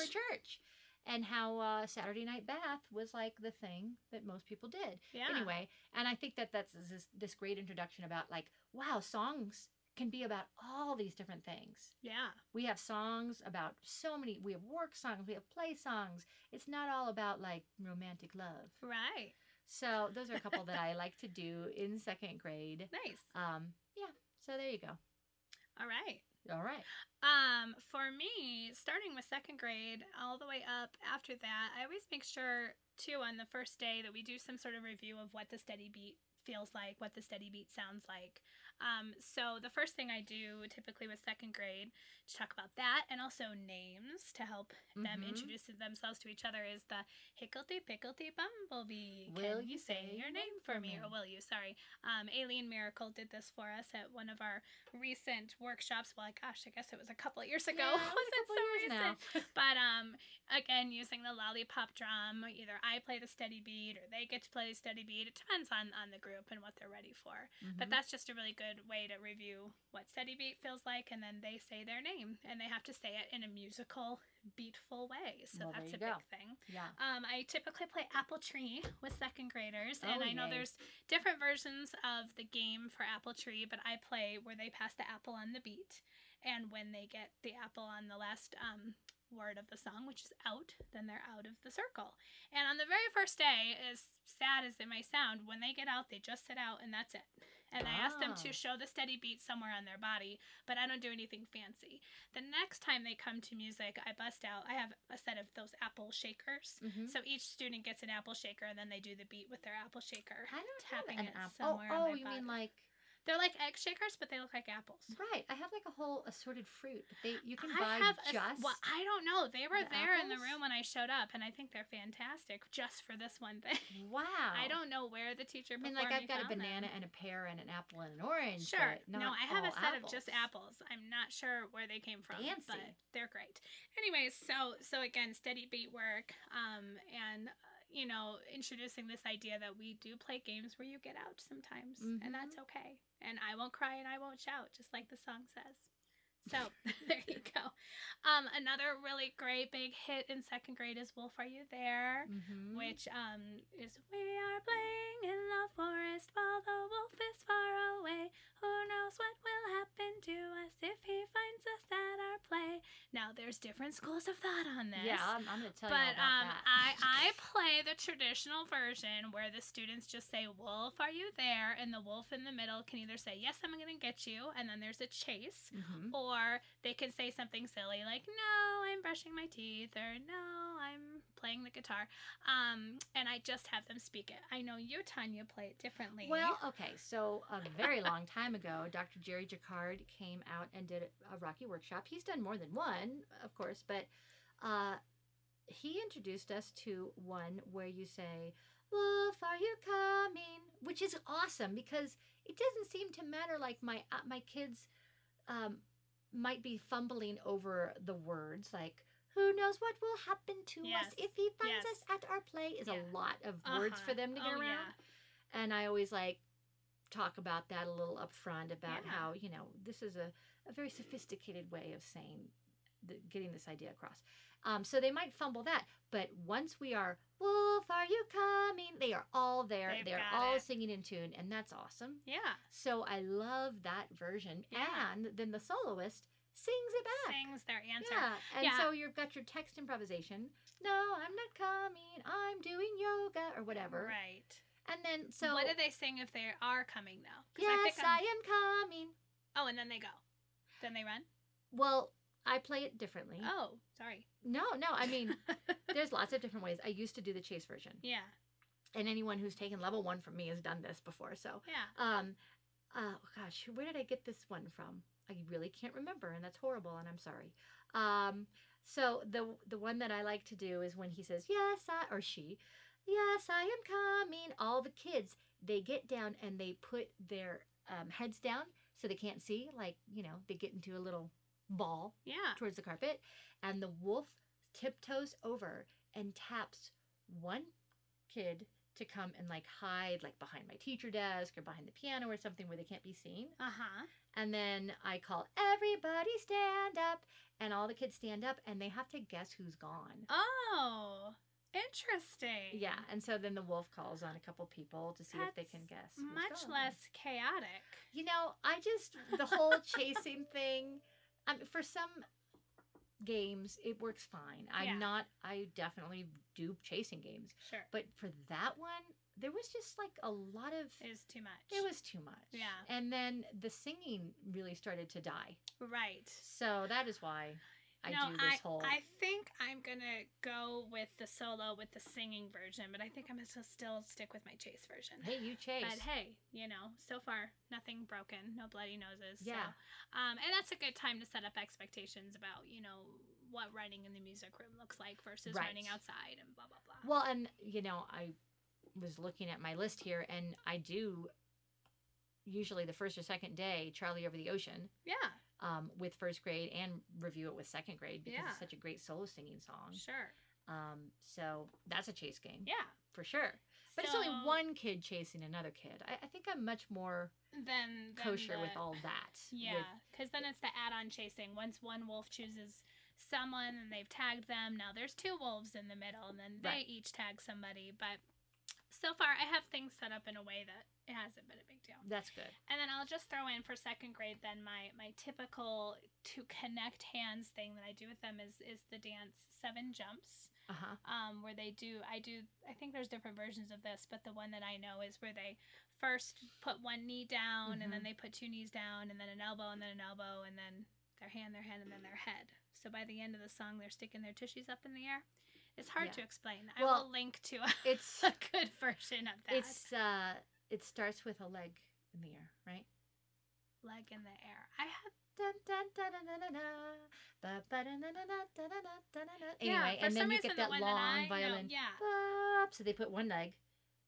church. And how Saturday night bath was the thing that most people did. Yeah. Anyway, and I think that that's this great introduction about wow, songs can be about all these different things. Yeah. We have songs about so many. We have work songs. We have play songs. It's not all about romantic love. Right. So those are a couple that I like to do in 2nd grade. Nice. Yeah. So there you go. All right. For me, starting with 2nd grade all the way up after that, I always make sure too on the first day that we do some sort of review of what the steady beat feels like, what the steady beat sounds like. So the first thing I do typically with 2nd grade to talk about that, and also names to help them introduce themselves to each other, is the Hicklety Picklety Bumblebee. Will you say your name for me? Or will you? Sorry. Aileen Miracle did this for us at one of our recent workshops. Well, gosh, I guess it was a couple of years ago. Yeah, it wasn't so recent. But again, using the lollipop drum, either I play the steady beat or they get to play the steady beat. It depends on the group and what they're ready for. But that's just a really good way to review what steady beat feels like, and then they say their name, and they have to say it in a musical, beatful way. So that's a big thing. Yeah. I typically play Apple Tree with 2nd graders, and I know there's different versions of the game for Apple Tree, but I play where they pass the apple on the beat, and when they get the apple on the last word of the song, which is out, then they're out of the circle. And on the very first day, as sad as it may sound, when they get out, they just sit out and that's it. And I ask them to show the steady beat somewhere on their body, but I don't do anything fancy. The next time they come to music, I bust out. I have a set of those apple shakers. Mm-hmm. So each student gets an apple shaker and then they do the beat with their apple shaker. I don't tapping have an it apple. Somewhere on their you body. Mean like... They're like egg shakers, but they look like apples. Right. I have like a whole assorted fruit. You can buy just... Well, I don't know. They were there apples? In the room when I showed up, and I think they're fantastic just for this one thing. Wow. I don't know where the teacher before me found them. I mean, like I've got a banana and a pear and an apple and an orange, sure. But not all apples. No, I have a set of just apples. I'm not sure where they came from, but they're great. Anyways, so again, steady beat work, and... you know, introducing this idea that we do play games where you get out sometimes, mm-hmm. and that's okay. And I won't cry and I won't shout, just like the song says. So there you go. Another really great big hit in second grade is Wolf, Are You There? Mm-hmm. Which is, we are playing in the forest while the wolf is far away. Who knows what will happen to us if he finds us at our play. Now, there's different schools of thought on this. Yeah, I'm going to tell you all about that. I play the traditional version where the students just say, Wolf, are you there? And the wolf in the middle can either say, yes, I'm going to get you. And then there's a chase. Mm-hmm. Or they can say something silly like, no, I'm brushing my teeth, or no, I'm playing the guitar. And I just have them speak it. I know you, Tanya, play it differently. Well, okay. So a very long time ago, Dr. Jerry Jacquard came out and did a Rocky workshop. He's done more than one, of course, but he introduced us to one where you say, Wolf, are you coming? Which is awesome because it doesn't seem to matter. Like my kids... might be fumbling over the words, like who knows what will happen to us if he finds us at our play is a lot of words for them to get around. Yeah. And I always like talk about that a little upfront about how, you know, this is a very sophisticated way of saying, getting this idea across. So they might fumble that, but once we are, Wolf, are you coming? They are all there. They're all singing in tune, and that's awesome. Yeah. So I love that version. Yeah. And then the soloist sings it back. Sings their answer. Yeah. And so you've got your text improvisation. No, I'm not coming. I'm doing yoga or whatever. Right. And then so. What do they sing if they are coming though? Yes, I am coming. Oh, and then they go. Then they run? Well, I play it differently. Oh, sorry. No. I mean, there's lots of different ways. I used to do the chase version. Yeah. And anyone who's taken level 1 from me has done this before. So, yeah. Gosh, where did I get this one from? I really can't remember, and that's horrible, and I'm sorry. So the one that I like to do is when he says, yes, I, or she, yes, I am coming. All the kids, they get down and they put their heads down so they can't see. Like, you know, they get into a little... ball towards the carpet, and the wolf tiptoes over and taps one kid to come and like hide like behind my teacher desk or behind the piano or something where they can't be seen. And then I call, everybody stand up, and all the kids stand up and they have to guess who's gone. Oh, interesting. Yeah, and so then the wolf calls on a couple people to see if they can guess. Much less chaotic. You know, I just the whole chasing thing. For some games, it works fine. I definitely do chasing games. Sure. But for that one, there was just like a lot of... It was too much. Yeah. And then the singing really started to die. Right. So that is why I think I'm going to go with the solo with the singing version, but I think I'm going to still stick with my chase version. Hey, you chase. But hey, you know, so far, nothing broken, no bloody noses. Yeah. So, and that's a good time to set up expectations about, you know, what writing in the music room looks like versus writing outside and blah, blah, blah. Well, and, you know, I was looking at my list here, and I do usually the first or second day, Charlie Over the Ocean. Yeah. With first grade and review it with second grade because it's such a great solo singing song. Sure. So that's a chase game. Yeah. For sure. But it's only one kid chasing another kid. I think I'm much more kosher with all that. Yeah. Because then it's the add-on chasing. Once one wolf chooses someone and they've tagged them, now there's two wolves in the middle and then they each tag somebody. But so far I have things set up in a way that it hasn't been a big deal. That's good. And then I'll just throw in for second grade then my typical to connect hands thing that I do with them is the dance 7 jumps. Uh-huh. Where they do, I think there's different versions of this, but the one that I know is where they first put one knee down, mm-hmm. and then they put 2 knees down, and then an elbow, and then an elbow, and then their hand, and then their head. So by the end of the song, they're sticking their tushies up in the air. It's hard to explain. I will link to a good version of that. It starts with a leg in the air, right? Leg in the air. I have... Anyway, and then you get that long violin. So they put one leg,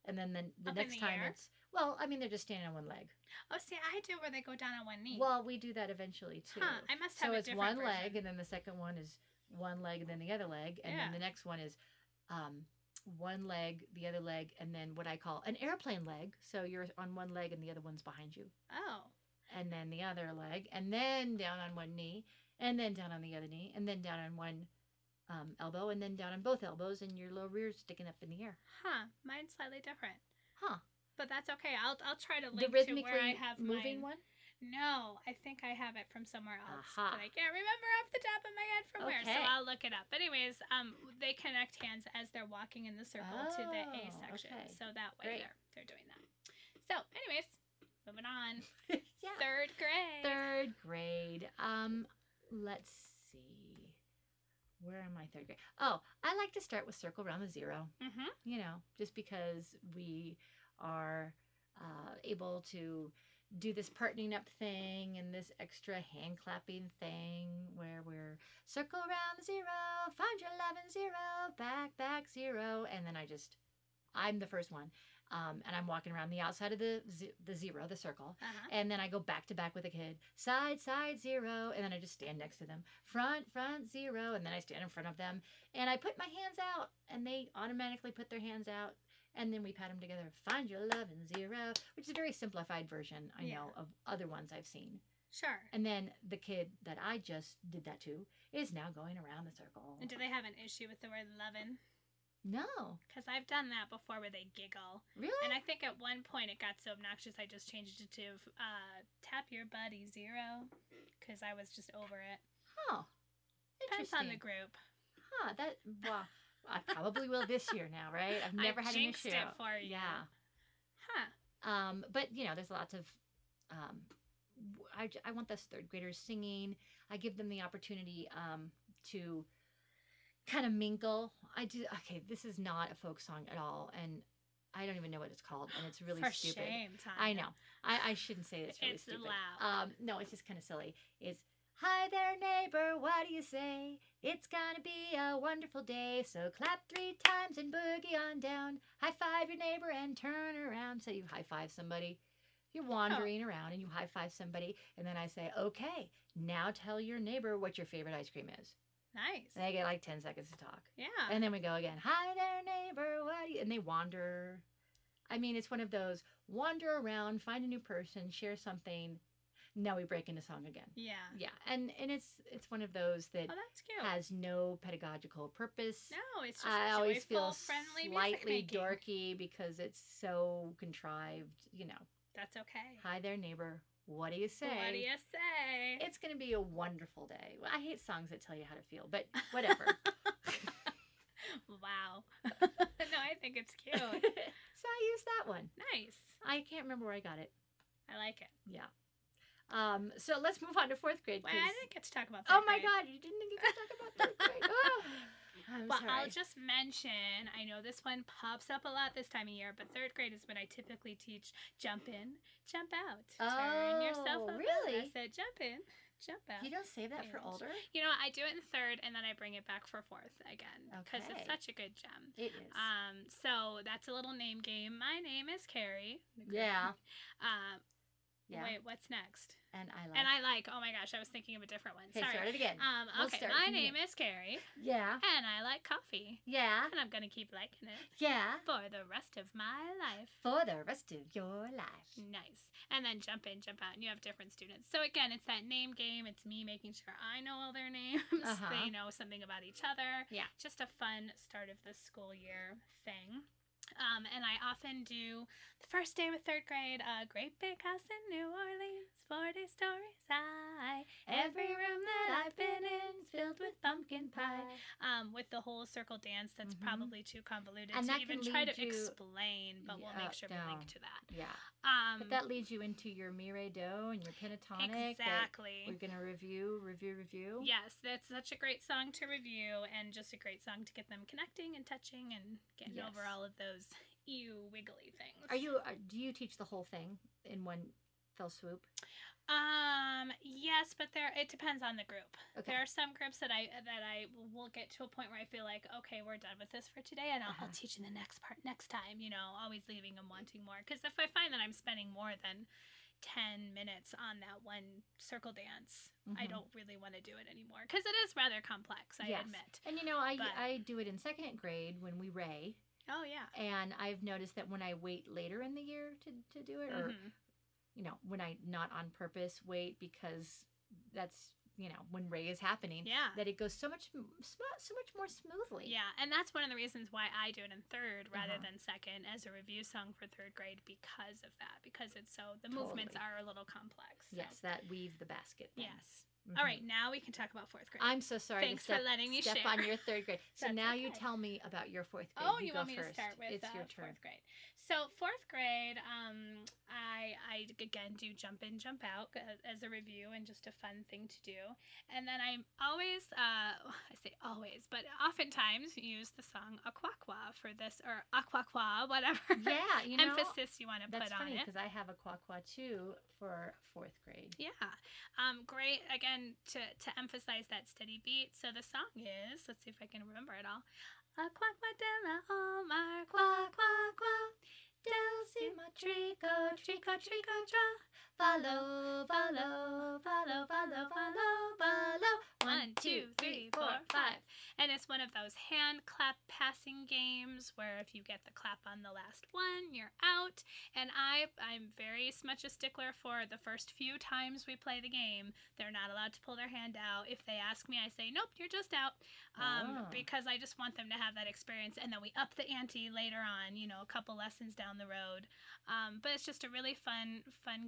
and then the next time it's... Well, I mean, they're just standing on one leg. Oh, see, I do it where they go down on one knee. Well, we do that eventually, too. Huh, I must have a different version. So it's one leg, and then the second one is one leg, and then the other leg, and then the next one is... one leg, the other leg, and then what I call an airplane leg. So you're on one leg and the other one's behind you. Oh. And then the other leg, and then down on one knee, and then down on the other knee, and then down on one elbow, and then down on both elbows, and your low rear's sticking up in the air. Huh. Mine's slightly different. Huh. But that's okay. I'll try to link to where I have moving one? No, I think I have it from somewhere else, but I can't remember off the top of my head from where, so I'll look it up. But anyways, they connect hands as they're walking in the circle to the A section, so that way they're doing that. So, anyways, moving on. Third grade. Let's see. Where am I third grade? Oh, I like to start with circle round the zero, mm-hmm. you know, just because we are able to do this partnering up thing and this extra hand clapping thing where we're circle around the zero, find your love and zero, back zero, and then I'm the first one, and I'm walking around the outside of the zero, the circle, uh-huh. and then I go back to back with a kid, side zero, and then I just stand next to them, front zero, and then I stand in front of them, and I put my hands out, and they automatically put their hands out. And then we pat them together. Find your love and zero, which is a very simplified version, I know, of other ones I've seen. Sure. And then the kid that I just did that to is now going around the circle. And do they have an issue with the word lovin'? No. Because I've done that before where they giggle. Really? And I think at one point it got so obnoxious I just changed it to tap your buddy zero because I was just over it. Oh, interesting. Depends on the group. Huh, that... Wow. I probably will this year now, right? I've never had an issue. I jinxed it for you. Yeah. Huh. But, you know, there's lots of... I want those third graders singing. I give them the opportunity to kind of mingle. I do... Okay, this is not a folk song at all, and I don't even know what it's called, and it's really stupid. For shame, Tanya. I know. I shouldn't say it's really stupid. It's loud. No, it's just kind of silly. It's... Hi there, neighbor, what do you say? It's gonna be a wonderful day, so clap 3 times and boogie on down. High-five your neighbor and turn around. So you high-five somebody. You're wandering around and you high-five somebody, and then I say, okay, now tell your neighbor what your favorite ice cream is. Nice. And they get like 10 seconds to talk. Yeah. And then we go again. Hi there, neighbor, what do you... And they wander. I mean, it's one of those, wander around, find a new person, share something. Now we break into song again. Yeah. Yeah. And it's one of those that that's cute. Has no pedagogical purpose. No, it's just I always feel friendly slightly dorky because it's so contrived, you know. That's okay. Hi there, neighbor. What do you say? What do you say? It's going to be a wonderful day. Well, I hate songs that tell you how to feel, but whatever. Wow. No, I think it's cute. So I used that one. Nice. I can't remember where I got it. I like it. Yeah. So let's move on to fourth grade. Wait, I didn't get to talk about third grade. Oh my God, you didn't get to talk about third grade. Oh, I'm sorry. I'll just mention, I know this one pops up a lot this time of year, but third grade is when I typically teach jump in, jump out. Turn yourself up. Really? I said jump in, jump out. You don't say that for older? You know, I do it in third and then I bring it back for fourth again because it's such a good gem. It is. So that's a little name game. My name is Carrie. Yeah. Yeah. Wait, what's next? And I like. Oh my gosh, I was thinking of a different one. Okay, sorry. Start it again. Okay, my name is Carrie. Yeah. And I like coffee. Yeah. And I'm gonna keep liking it. Yeah. For the rest of my life. For the rest of your life. Nice. And then jump in, jump out, and you have different students. So again, it's that name game. It's me making sure I know all their names. Uh-huh. They know something about each other. Yeah. Just a fun start of the school year thing. And I often do the first day with third grade, a great big house in New Orleans, 40 stories high. Every room that I've been in is filled with pumpkin pie. With the whole circle dance, that's probably too convoluted and to even try to explain, but we'll make sure we link to that. Yeah. But that leads you into your Miredo and your pentatonic. Exactly. We're going to review. Yes, that's such a great song to review and just a great song to get them connecting and touching and getting over all of those wiggly things. Do you teach the whole thing in one fell swoop? Yes, but it depends on the group. Okay. There are some groups that I will get to a point where I feel like, okay, we're done with this for today, and I'll teach in the next part next time, always leaving them wanting more. Because if I find that I'm spending more than 10 minutes on that one circle dance, I don't really want to do it anymore. Because it is rather complex, I admit. And I do it in second grade when we ray. Oh, yeah. And I've noticed that when I wait later in the year to do it, or... when I not on purpose wait, because that's, when Ray is happening, that it goes so much more smoothly. Yeah. And that's one of the reasons why I do it in third rather than second as a review song for third grade, because of that, because it's movements are a little complex. So. Yes. That weave the basket. Thing. Yes. Mm-hmm. All right. Now we can talk about fourth grade. I'm so sorry. Thanks for letting me step on your third grade. So now you tell me about your fourth grade. Oh, you want me first. To start with it's your turn. Fourth grade. So fourth grade, I again do jump in, jump out as a review and just a fun thing to do. And then I'm always, I say always, but oftentimes use the song Akwakwa for this, or Akwakwa, whatever emphasis you want to put on it. That's funny because I have Akwakwa too for fourth grade. Yeah. Great. Again, to emphasize that steady beat. So the song is, let's see if I can remember it all. Akwakwa de la Omar, kwa kwa kwa. Del Sima trico, trico, trico, tra. Follow, follow, follow, follow, follow, follow. 1, 2, 3, 4, 5. And it's one of those hand clap passing games where if you get the clap on the last one, you're out. And I'm very much a stickler for the first few times we play the game. They're not allowed to pull their hand out. If they ask me, I say, nope, you're just out. Because I just want them to have that experience. And then we up the ante later on, a couple lessons down the road. But it's just a really fun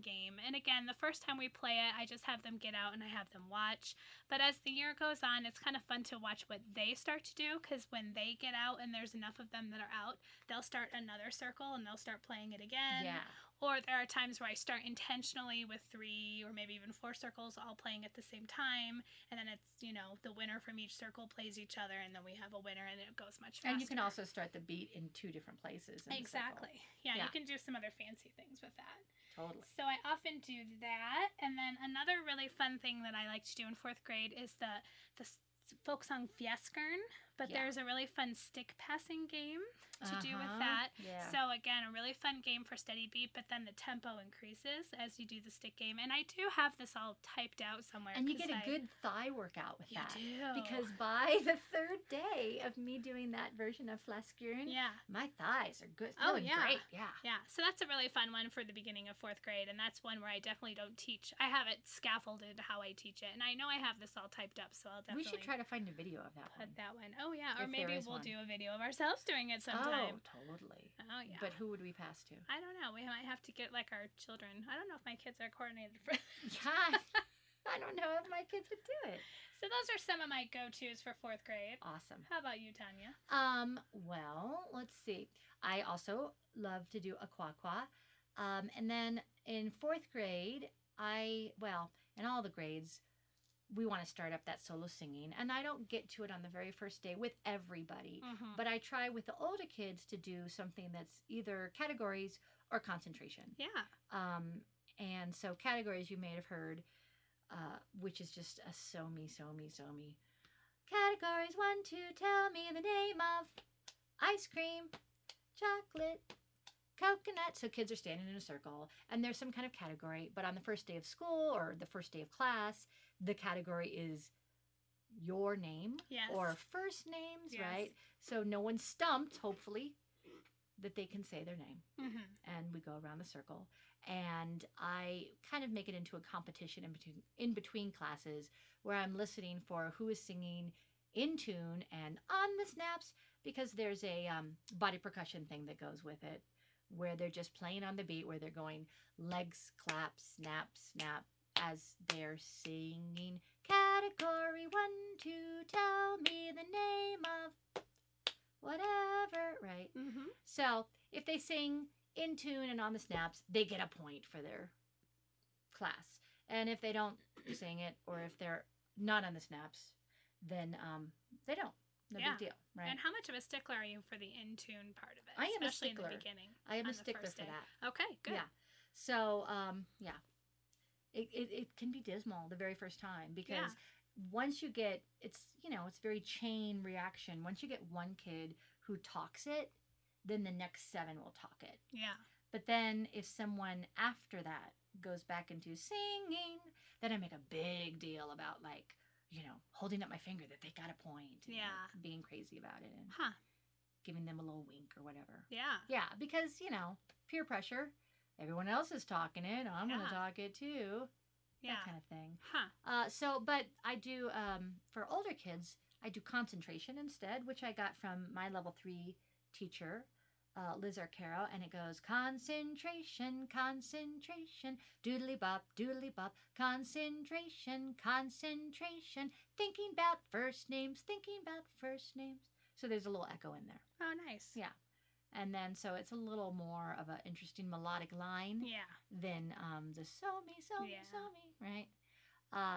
game. And again, the first time we play it, I just have them get out and I have them watch. But as the year goes on, it's kind of fun to watch what they start to do, because when they get out and there's enough of them that are out, they'll start another circle and they'll start playing it again. Yeah. Or there are times where I start intentionally with 3 or maybe even 4 circles all playing at the same time. And then it's, the winner from each circle plays each other, and then we have a winner, and it goes much faster. And you can also start the beat in 2 different places. Exactly. Yeah, you can do some other fancy things with that. Totally. So I often do that. And then another really fun thing that I like to do in fourth grade is the folk song Fieskern, but there's a really fun stick passing game to do with that. Yeah. So again, a really fun game for steady beat, but then the tempo increases as you do the stick game. And I do have this all typed out somewhere. And you get a good thigh workout with that. You do. Because by the third day of me doing that version of Fieskern, my thighs are good. Oh, yeah. Great. Yeah. Yeah. So that's a really fun one for the beginning of fourth grade. And that's one where I definitely don't teach. I have it scaffolded how I teach it. And I know I have this all typed up, so I'll definitely... We should try to find a video of that one. Oh, yeah. Or maybe we'll do a video of ourselves doing it sometime. Oh, totally. Oh, yeah. But who would we pass to? I don't know. We might have to get, our children. I don't know if my kids are coordinated for that. Yeah. I don't know if my kids would do it. So those are some of my go-tos for fourth grade. Awesome. How about you, Tanya? Well, let's see. I also love to do Akwakwa. And then in fourth grade, in all the grades, we want to start up that solo singing, and I don't get to it on the very first day with everybody, but I try with the older kids to do something that's either categories or concentration. Yeah. And so categories you may have heard, which is just a so me. Categories 1, 2, tell me the name of ice cream, chocolate, coconut. So kids are standing in a circle and there's some kind of category, but on the first day of school or the first day of class, the category is your name or first names, right? So no one's stumped, hopefully, that they can say their name. And we go around the circle. And I kind of make it into a competition in between classes where I'm listening for who is singing in tune and on the snaps. because there's a body percussion thing that goes with it, where they're just playing on the beat, where they're going legs, clap, snap, snap, as they're singing category 1, 2, tell me the name of whatever, right? Mm-hmm. So if they sing in tune and on the snaps, they get a point for their class. And if they don't sing it, or if they're not on the snaps, then they don't. No big deal, right? And how much of a stickler are you for the in tune part of it? I am especially a stickler. In the beginning, I am a stickler for that. Okay, good. Yeah. So, it can be dismal the very first time, because once you get, it's very chain reaction. Once you get one kid who talks it, then the next 7 will talk it. Yeah. But then if someone after that goes back into singing, then I make a big deal about holding up my finger that they got a point. And being crazy about it. And giving them a little wink or whatever. Yeah. Yeah. Because, peer pressure. Everyone else is talking it. I'm going to talk it too. Yeah. That kind of thing. Huh. But I do, for older kids, I do concentration instead, which I got from my level 3 teacher, Liz Arcaro, and it goes, concentration, concentration, doodly bop, concentration, concentration, thinking about first names, thinking about first names. So there's a little echo in there. Oh, nice. Yeah. And then, so it's a little more of an interesting melodic line than the so me, right?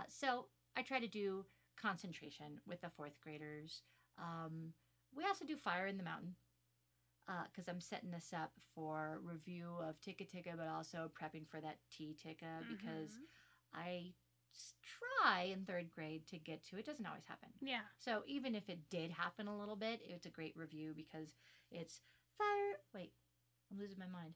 So I try to do concentration with the 4th graders. We also do Fire in the Mountain. Because I'm setting this up for review of Tikka Tikka, but also prepping for that tea Tikka, because I try in 3rd grade to get to it. Doesn't always happen. Yeah. So even if it did happen a little bit, it's a great review because it's fire. Wait, I'm losing my mind.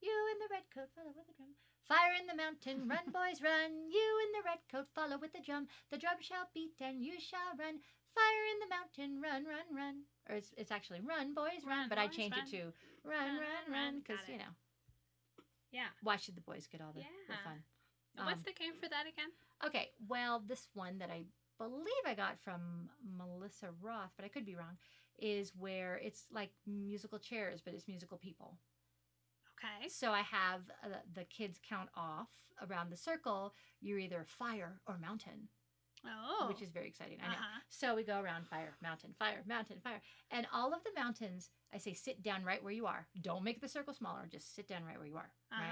You in the red coat, follow with the drum. Fire in the mountain, run, boys, run. You in the red coat, follow with the drum. The drum shall beat and you shall run. Fire in the mountain, run, run, run. Or it's actually run, boys, run. But I changed it to run, run, run. Because, Yeah. Why should the boys get all the fun? What's the game for that again? Okay. Well, this one that I believe I got from Melissa Roth, but I could be wrong, is where it's like musical chairs, but it's musical people. Okay. So I have the kids count off around the circle. You're either fire or mountain. Oh. Which is very exciting. I know. So we go around fire, mountain, fire, mountain, fire. And all of the mountains, I say, sit down right where you are. Don't make the circle smaller. Just sit down right where you are. Right?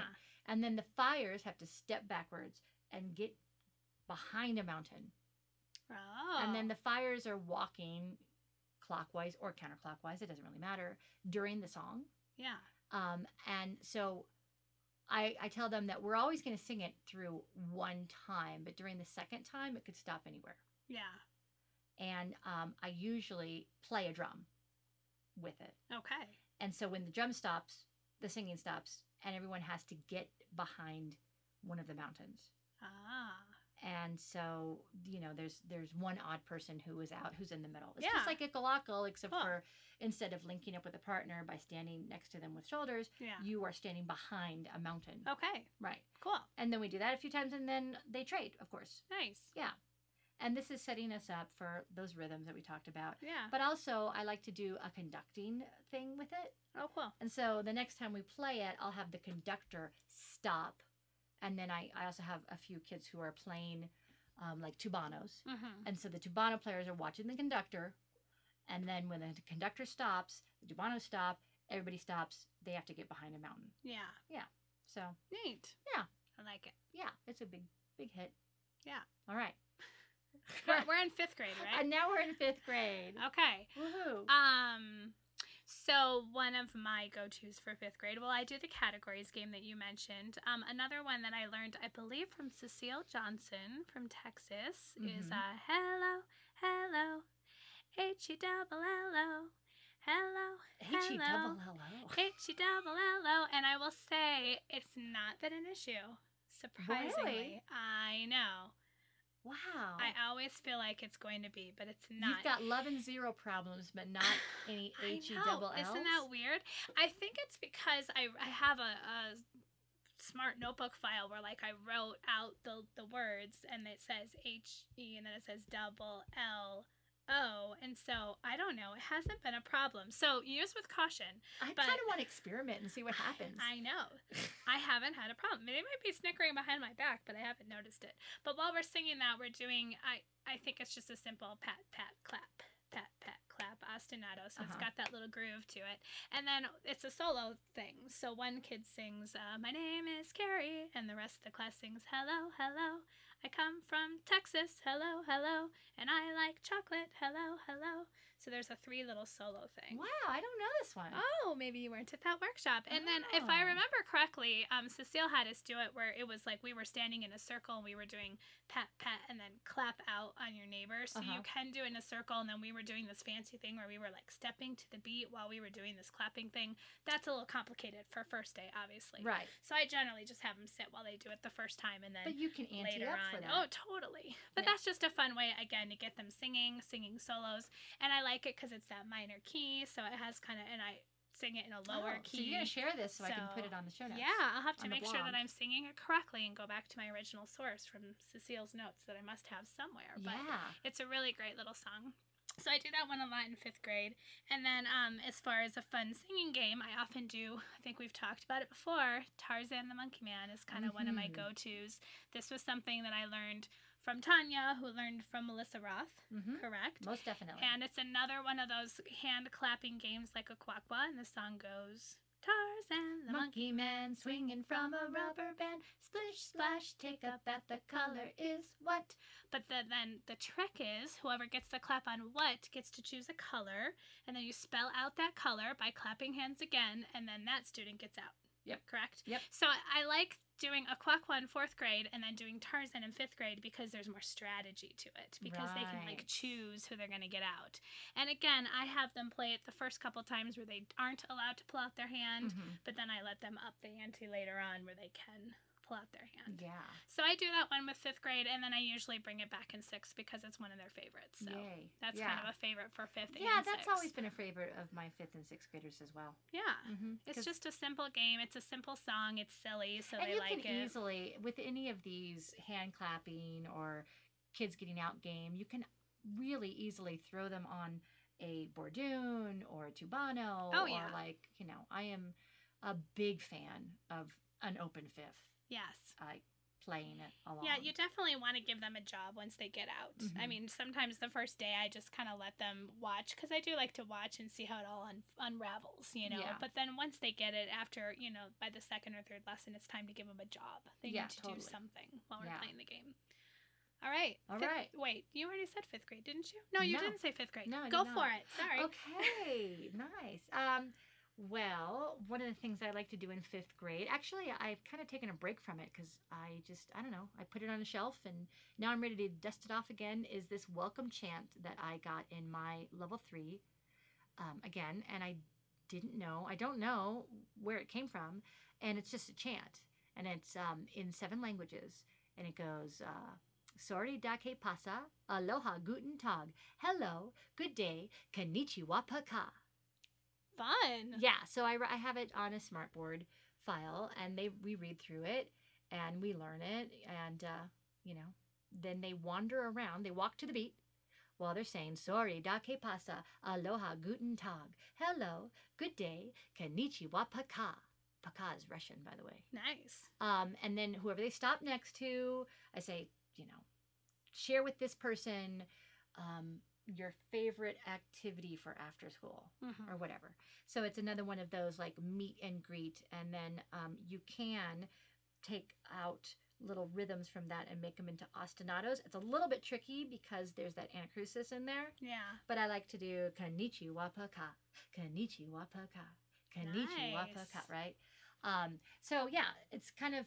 And then the fires have to step backwards and get behind a mountain. Oh. And then the fires are walking clockwise or counterclockwise. It doesn't really matter during the song. Yeah. And so I tell them that we're always going to sing it through one time, but during the second time, it could stop anywhere. Yeah. And I usually play a drum with it. Okay. And so when the drum stops, the singing stops, and everyone has to get behind one of the mountains. Ah. And so, there's one odd person who is out, who's in the middle. It's just like a Ickle-Ockle, except for instead of linking up with a partner by standing next to them with shoulders, you are standing behind a mountain. Okay. Right. Cool. And then we do that a few times, and then they trade, of course. Nice. Yeah. And this is setting us up for those rhythms that we talked about. Yeah. But also, I like to do a conducting thing with it. Oh, cool. And so the next time we play it, I'll have the conductor stop. And then I also have a few kids who are playing, tubanos. Mm-hmm. And so the tubano players are watching the conductor. And then when the conductor stops, the tubanos stop, everybody stops. They have to get behind a mountain. Yeah. Yeah. So. Neat. Yeah. I like it. Yeah. It's a big hit. Yeah. All right. We're in 5th grade, right? And now we're in 5th grade. Okay. Woohoo. So one of my go-tos for 5th grade, I do the categories game that you mentioned. Another one that I learned, I believe, from Cecile Johnson from Texas is hello, hello, H-E-double-L-O, hello, hello, H-E-double-L-O, H-E-double-L-O. And I will say it's not been an issue, surprisingly. Really? I know. Wow. I always feel like it's going to be, but it's not. You've got love and zero problems, but not any H-E-double-L's. Isn't that weird? I think it's because I have a smart notebook file where, I wrote out the words, and it says H-E, and then it says double L. Oh, and so I don't know. It hasn't been a problem. So use with caution. I kind of want to experiment and see what happens. I know. I haven't had a problem. They might be snickering behind my back, but I haven't noticed it. But while we're singing that, we're doing, I think it's just a simple pat, pat, clap, pat, pat, clap, ostinato. So it's got that little groove to it. And then it's a solo thing. So one kid sings, my name is Carrie. And the rest of the class sings, hello, hello. I come from Texas, hello, hello, and I like chocolate, hello, hello. So there's a three little solo thing. Wow, I don't know this one. Oh, maybe you weren't at that workshop. And then if I remember correctly, Cecile had us do it where it was like we were standing in a circle and we were doing pat, pat, and then clap out on your neighbor. So you can do it in a circle, and then we were doing this fancy thing where we were like stepping to the beat while we were doing this clapping thing. That's a little complicated for first day, obviously. Right. So I generally just have them sit while they do it the first time, and then but you can later on. Oh, totally. But that's just a fun way, again, to get them singing solos. And I like it because it's that minor key, so it has kind of, and I sing it in a lower key. So you're going to share this so I can put it on the show notes. Yeah, I'll have to make sure that I'm singing it correctly and go back to my original source from Cecile's notes that I must have somewhere. But it's a really great little song. So I do that one a lot in fifth grade. And then as far as a fun singing game, I often do, I think we've talked about it before, Tarzan the Monkey Man is kind of one of my go-tos. This was something that I learned from Tanya, who learned from Melissa Roth, correct? Most definitely. And it's another one of those hand-clapping games like a quackwa, and the song goes, Tarzan the Monkey Man, swinging from a rubber band, splish, splash, take a bath, the color is what? But then the trick is whoever gets the clap on what gets to choose a color, and then you spell out that color by clapping hands again, and then that student gets out. Yep. Correct? Yep. So I like doing a quackwa in fourth grade and then doing Tarzan in fifth grade because there's more strategy to it, because they can like choose who they're going to get out. And again, I have them play it the first couple times where they aren't allowed to pull out their hand, but then I let them up the ante later on where they can pull out their hand. Yeah. So I do that one with fifth grade, and then I usually bring it back in sixth because it's one of their favorites. So that's kind of a favorite for fifth and sixth. Yeah, that's always been a favorite of my fifth and sixth graders as well. Yeah. It's just a simple game. It's a simple song. It's silly, so they like it. And you can easily, with any of these hand clapping or kids getting out game, you can really easily throw them on a Bourdon or a Tubano or like, you know, I am a big fan of an open fifth. Yes. Playing it along. Yeah, you definitely want to give them a job once they get out. I mean, sometimes the first day I just kind of let them watch, because I do like to watch and see how it all unravels, you know. Yeah. But then once they get it, after, you know, by the second or third lesson, it's time to give them a job. They need to do something while we're playing the game. All right. Wait, you already said fifth grade, didn't you? No, you didn't say fifth grade. No, go for it. Sorry. Okay. Nice. Well, one of the things I like to do in fifth grade, actually, I've kind of taken a break from it because I don't know, I put it on a shelf and now I'm ready to dust it off again, is this welcome chant that I got in my level 3 again, and I don't know where it came from, and it's just a chant, and it's in 7 languages, and it goes, Sorry da que pasa, aloha guten tag, hello, good day, konnichiwa paka. Fun. Yeah, so I have it on a smartboard file, and we read through it, and we learn it, and, you know, then they wander around, they walk to the beat while they're saying, Sorry, da que pasa, aloha, guten tag, hello, good day, konnichiwa paka. Paka is Russian, by the way. Nice. And then whoever they stop next to, I say, you know, share with this person, your favorite activity for after school or whatever. So it's another one of those like meet and greet, and then you can take out little rhythms from that and make them into ostinatos. It's a little bit tricky because there's that anacrusis in there. Yeah. But I like to do konnichiwa paka, konnichiwa paka, konnichiwa paka, right? So yeah, it's kind of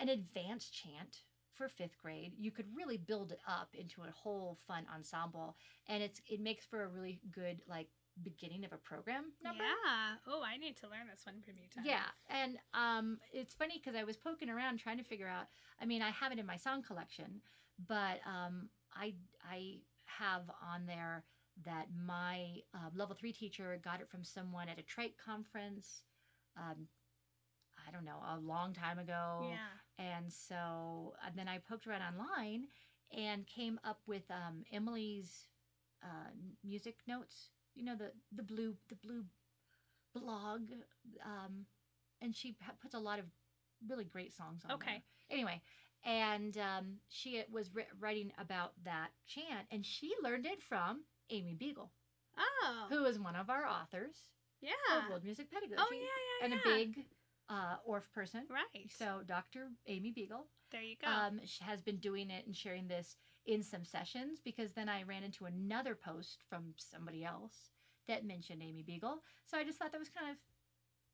an advanced chant for fifth grade. You could really build it up into a whole fun ensemble, and it makes for a really good like beginning of a program number. Yeah. Oh, I need to learn this one from you, Tanya. Yeah, and it's funny because I was poking around trying to figure out. I mean, I have it in my song collection, but I have on there that my level 3 teacher got it from someone at a trike conference. I don't know, a long time ago. Yeah. And so then I poked around online and came up with Emily's music notes, you know, the blue blog, and she puts a lot of really great songs on. Okay. There. Anyway, and she was writing about that chant, and she learned it from Amy Beagle. Oh. Who is one of our authors. Yeah. Of World Music Pedagogy. Oh, yeah. And a big ORF person. Right. So Dr. Amy Beagle. There you go. She has been doing it and sharing this in some sessions, because then I ran into another post from somebody else that mentioned Amy Beagle. So I just thought that was kind of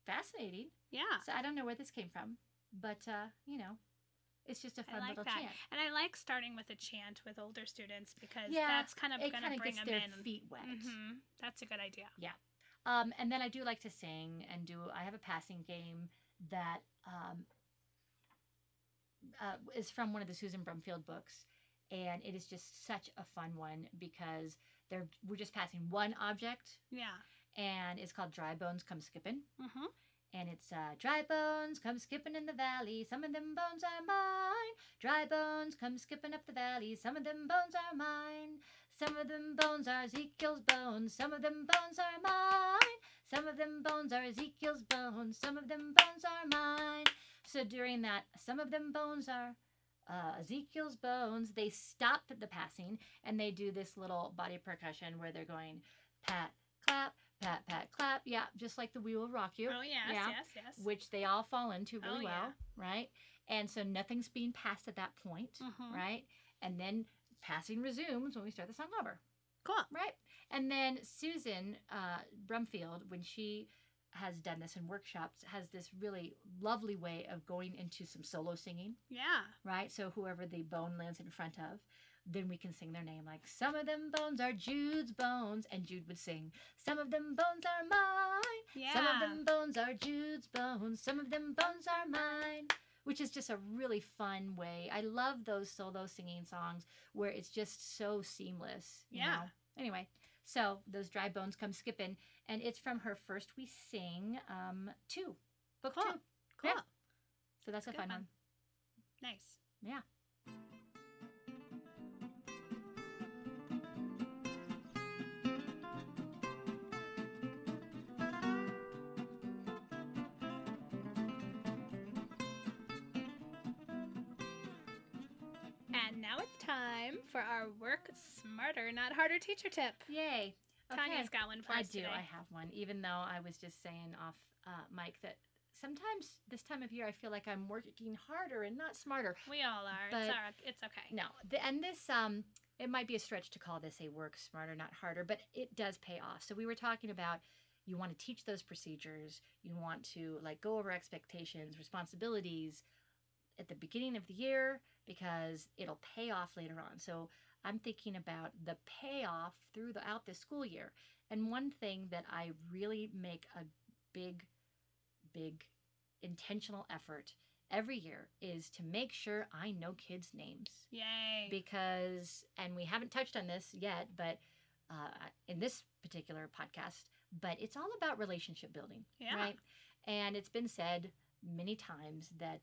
fascinating. Yeah. So I don't know where this came from, but, you know. It's just a fun little chant. And I like starting with a chant with older students, because that's kind of going to bring them in. It kind of gets their feet wet. Mm-hmm. That's a good idea. Yeah. And then I do like to sing and do, I have a passing game that is from one of the Susan Brumfield books. And it is just such a fun one, because we're just passing one object. Yeah. And it's called Dry Bones Come Skippin'. Mm-hmm. And it's dry bones come skipping in the valley. Some of them bones are mine. Dry bones come skipping up the valley. Some of them bones are mine. Some of them bones are Ezekiel's bones. Some of them bones are mine. Some of them bones are Ezekiel's bones. Some of them bones are mine. So during that, some of them bones are Ezekiel's bones. They stop the passing and they do this little body percussion where they're going pat, clap. Pat, pat, clap. Yeah, just like the We Will Rock You. Oh, yes. Which they all fall into really well, right? And so nothing's being passed at that point, right? And then passing resumes when we start the song over. Cool. Right? And then Susan Brumfield, when she has done this in workshops, has this really lovely way of going into some solo singing. Yeah. Right? So whoever the bone lands in front of, then we can sing their name, like, some of them bones are Jude's bones, and Jude would sing, some of them bones are mine, some of them bones are Jude's bones, some of them bones are mine, which is just a really fun way. I love those solo singing songs where it's just so seamless, you know? Anyway, so those Dry Bones Come Skipping, and it's from her First We Sing, book cool. 2. Cool. Yeah. So that's a fun one. Nice. Yeah. Now it's time for our Work Smarter, Not Harder teacher tip. Yay. Okay. Tanya's got one for us today. I do. I have one, even though I was just saying off mic that sometimes this time of year I feel like I'm working harder and not smarter. We all are. But it's okay. No. And this, it might be a stretch to call this a Work Smarter, Not Harder, but it does pay off. So we were talking about you want to teach those procedures. You want to go over expectations, responsibilities at the beginning of the year, because it'll pay off later on. So I'm thinking about the payoff throughout the school year. And one thing that I really make a big, big intentional effort every year is to make sure I know kids' names. Yay! Because, and we haven't touched on this yet, but in this particular podcast, but it's all about relationship building, right? And it's been said many times that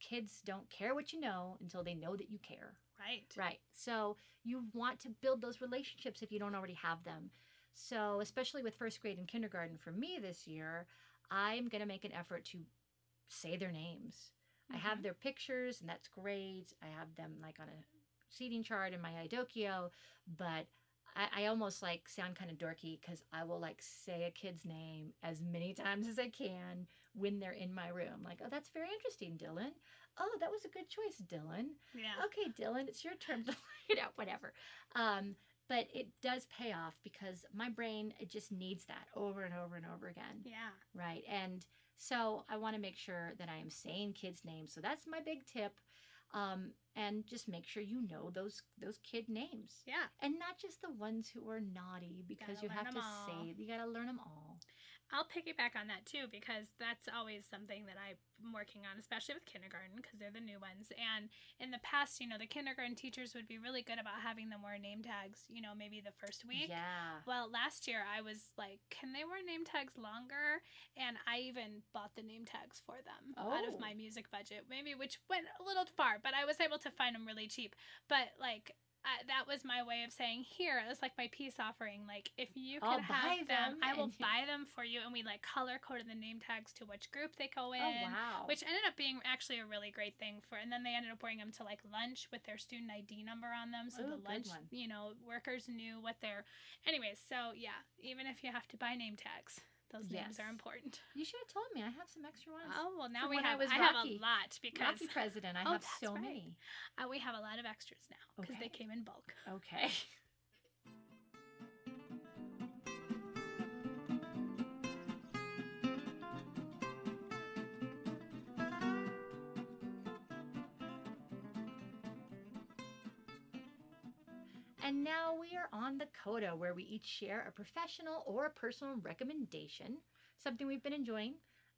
kids don't care what you know until they know that you care. Right. Right. So you want to build those relationships if you don't already have them. So especially with first grade and kindergarten for me this year, I'm going to make an effort to say their names. Mm-hmm. I have their pictures, and that's great. I have them on a seating chart in my iDOKIO, but I almost sound kind of dorky because I will say a kid's name as many times as I can when they're in my room. Oh, that's very interesting, Dylan. Oh, that was a good choice, Dylan. Yeah. Okay, Dylan, it's your turn to whatever. But it does pay off because my brain, it just needs that over and over and over again. Yeah. Right. And so I want to make sure that I am saying kids' names. So that's my big tip. And just make sure you know those kid names. Yeah. And not just the ones who are naughty, because you have to say, you gotta learn them all. I'll piggyback on that too, because that's always something that I'm working on, especially with kindergarten, because they're the new ones. And in the past, the kindergarten teachers would be really good about having them wear name tags, maybe the first week. Yeah. Well, last year I was like, can they wear name tags longer? And I even bought the name tags for them out of my music budget, which went a little far, but I was able to find them really cheap. But that was my way of saying, here, it was like my peace offering. Like, if you can have them, I will buy them for you. And we like color coded the name tags to which group they go in. Oh, wow. Which ended up being actually a really great thing for, and then they ended up wearing them to like lunch with their student ID number on them. So the lunch, you know, workers knew what their, anyways. So yeah, even if you have to buy name tags. Those names are important. You should have told me. I have some extra ones. Oh, well, now I have a lot because Rocky president. I have so many. We have a lot of extras now because they came in bulk. Okay. And now we are on the Coda, where we each share a professional or a personal recommendation, something we've been enjoying.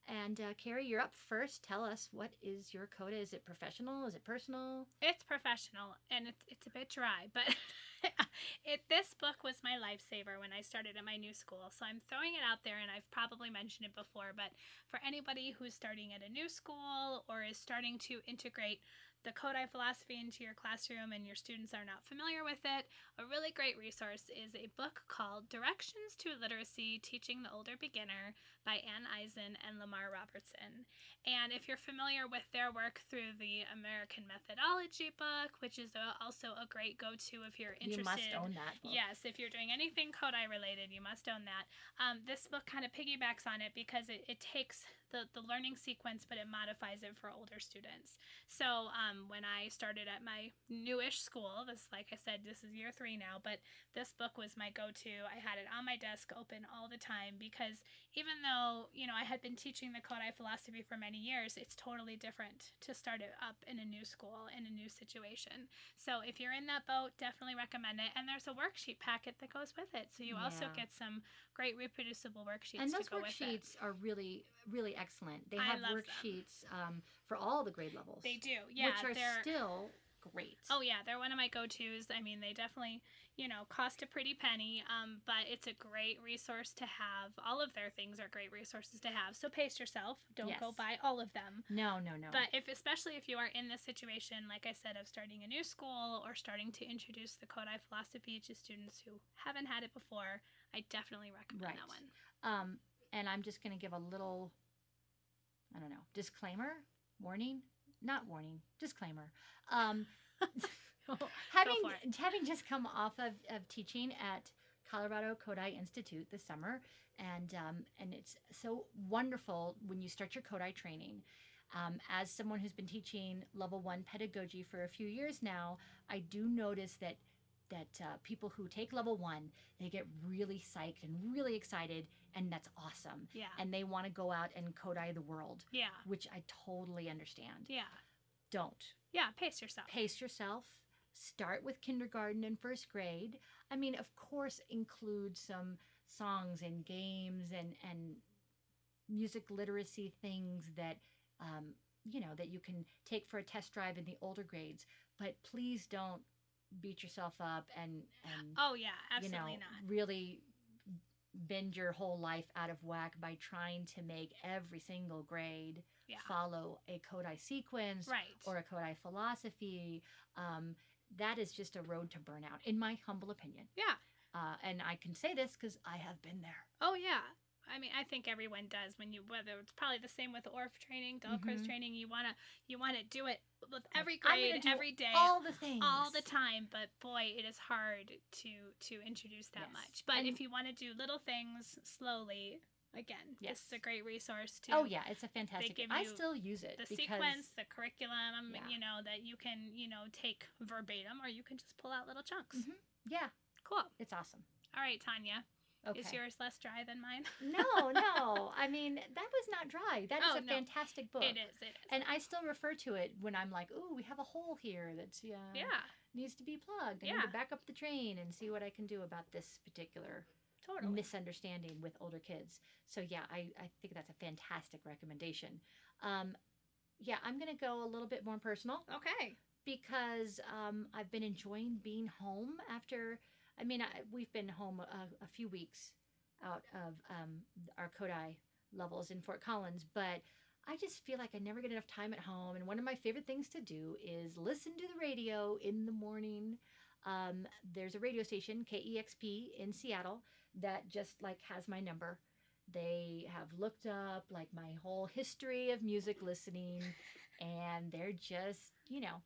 And Carrie, you're up first. Tell us, what is your Coda? Is it professional? Is it personal? It's professional, and it's a bit dry, but this book was my lifesaver when I started at my new school. So I'm throwing it out there, and I've probably mentioned it before, but for anybody who's starting at a new school or is starting to integrate the Kodaly philosophy into your classroom and your students are not familiar with it, a really great resource is a book called Directions to Literacy, Teaching the Older Beginner by Anne Eisen and Lamar Robertson. And if you're familiar with their work through the American Methodology book, which is also a great go-to if you're interested. You must own that book. Yes, if you're doing anything Kodaly related, you must own that. This book kind of piggybacks on it because it takes the learning sequence, but it modifies it for older students. So when I started at my newish school, this, like I said, this is year 3 now, but this book was my go-to. I had it on my desk open all the time because even though, you know, I had been teaching the Kodaly philosophy for many years, it's totally different to start it up in a new school, in a new situation. So if you're in that boat, definitely recommend it. And there's a worksheet packet that goes with it. So you also get some great reproducible worksheets and those to go with it. Worksheets are really, really excellent. They have worksheets for all the grade levels. They do, yeah. Which are still great. Oh yeah, they're one of my go-tos. I mean, they definitely, you know, cost a pretty penny, but it's a great resource to have. All of their things are great resources to have. So pace yourself. Don't go buy all of them. No. But especially if you are in this situation, like I said, of starting a new school or starting to introduce the Kodaly philosophy to students who haven't had it before, I definitely recommend that one. And I'm just going to give a little, I don't know, disclaimer, warning. Not warning, disclaimer. Having just come off of teaching at Colorado Kodaly Institute this summer, and it's so wonderful when you start your Kodaly training. As someone who's been teaching level 1 pedagogy for a few years now, I do notice that people who take level 1, they get really psyched and really excited, and that's awesome. Yeah. And they want to go out and Kodaly the world. Yeah. Which I totally understand. Yeah. Don't. Yeah, pace yourself. Pace yourself. Start with kindergarten and first grade. I mean, of course, include some songs and games and music literacy things that, you know, that you can take for a test drive in the older grades. But please don't beat yourself up and oh yeah, absolutely, you know, not really bend your whole life out of whack by trying to make every single grade follow a Kodaly sequence or a Kodaly philosophy. That is just a road to burnout, in my humble opinion. Yeah. And I can say this because I have been there. Oh yeah. I mean, I think everyone does. Whether it's probably the same with ORF training, Dahlquist training, you wanna do it with every grade, every day, all the things, all the time. But boy, it is hard to introduce that much. But if you want to do little things slowly, again, this is a great resource too. Oh yeah, it's a fantastic. I still use it. The sequence, the curriculum, you know, that you can, you know, take verbatim, or you can just pull out little chunks. Mm-hmm. Yeah, cool. It's awesome. All right, Tanya. Okay. Is yours less dry than mine? No. I mean, that was not dry. That is a fantastic book. It is. And I still refer to it when I'm like, ooh, we have a hole here that's needs to be plugged. I need to back up the train and see what I can do about this particular misunderstanding with older kids. So, yeah, I think that's a fantastic recommendation. I'm going to go a little bit more personal. Okay. Because I've been enjoying being home after... I mean, we've been home a few weeks out of our Kodaly levels in Fort Collins, but I just feel like I never get enough time at home. And one of my favorite things to do is listen to the radio in the morning. There's a radio station, KEXP in Seattle, that just like has my number. They have looked up like my whole history of music listening, and they're just, you know,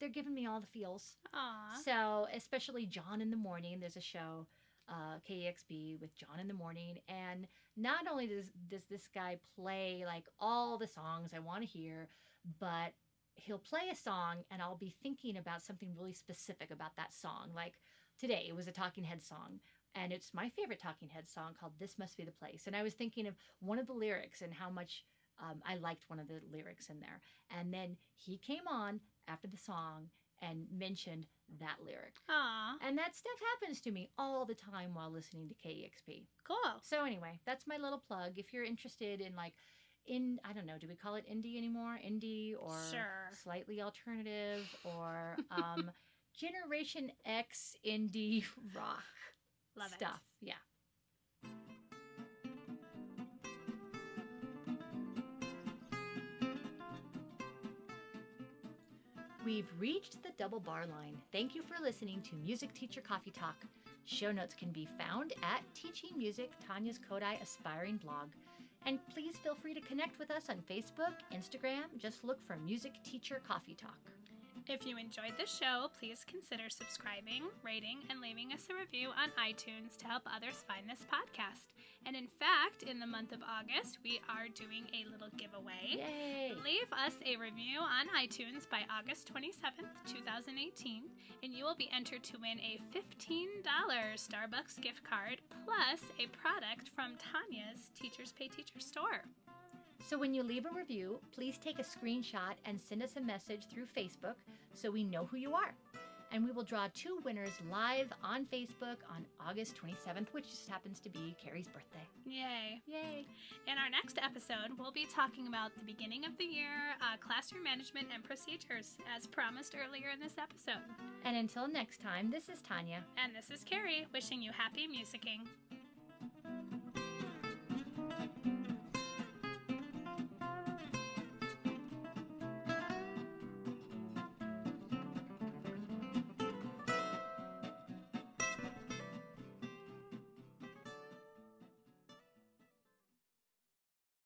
they're giving me all the feels. Aww. So especially John in the Morning. There's a show, KEXP, with John in the Morning, and not only does this guy play like all the songs I want to hear, but he'll play a song and I'll be thinking about something really specific about that song. Like today, it was a Talking Heads song, and it's my favorite Talking Heads song called "This Must Be the Place." And I was thinking of one of the lyrics and how much I liked one of the lyrics in there. And then he came on after the song and mentioned that lyric. Aww. And that stuff happens to me all the time while listening to KEXP. Cool. So anyway, that's my little plug. If you're interested in like, I don't know, do we call it indie anymore? Indie or sure. Slightly alternative or Generation X indie rock. Love stuff. It. Yeah. We've reached the double bar line. Thank you for listening to Music Teacher Coffee Talk. Show notes can be found at Teaching Music, Tanya's Kodai Aspiring blog. And please feel free to connect with us on Facebook, Instagram. Just look for Music Teacher Coffee Talk. If you enjoyed the show, please consider subscribing, rating, and leaving us a review on iTunes to help others find this podcast. And in fact, in the month of August, we are doing a little giveaway. Yay! Leave us a review on iTunes by August 27th, 2018, and you will be entered to win a $15 Starbucks gift card plus a product from Tanya's Teachers Pay Teachers store. So when you leave a review, please take a screenshot and send us a message through Facebook so we know who you are. And we will draw two winners live on Facebook on August 27th, which just happens to be Carrie's birthday. Yay. Yay. In our next episode, we'll be talking about the beginning of the year, classroom management and procedures, as promised earlier in this episode. And until next time, this is Tanya. And this is Carrie, wishing you happy musicking.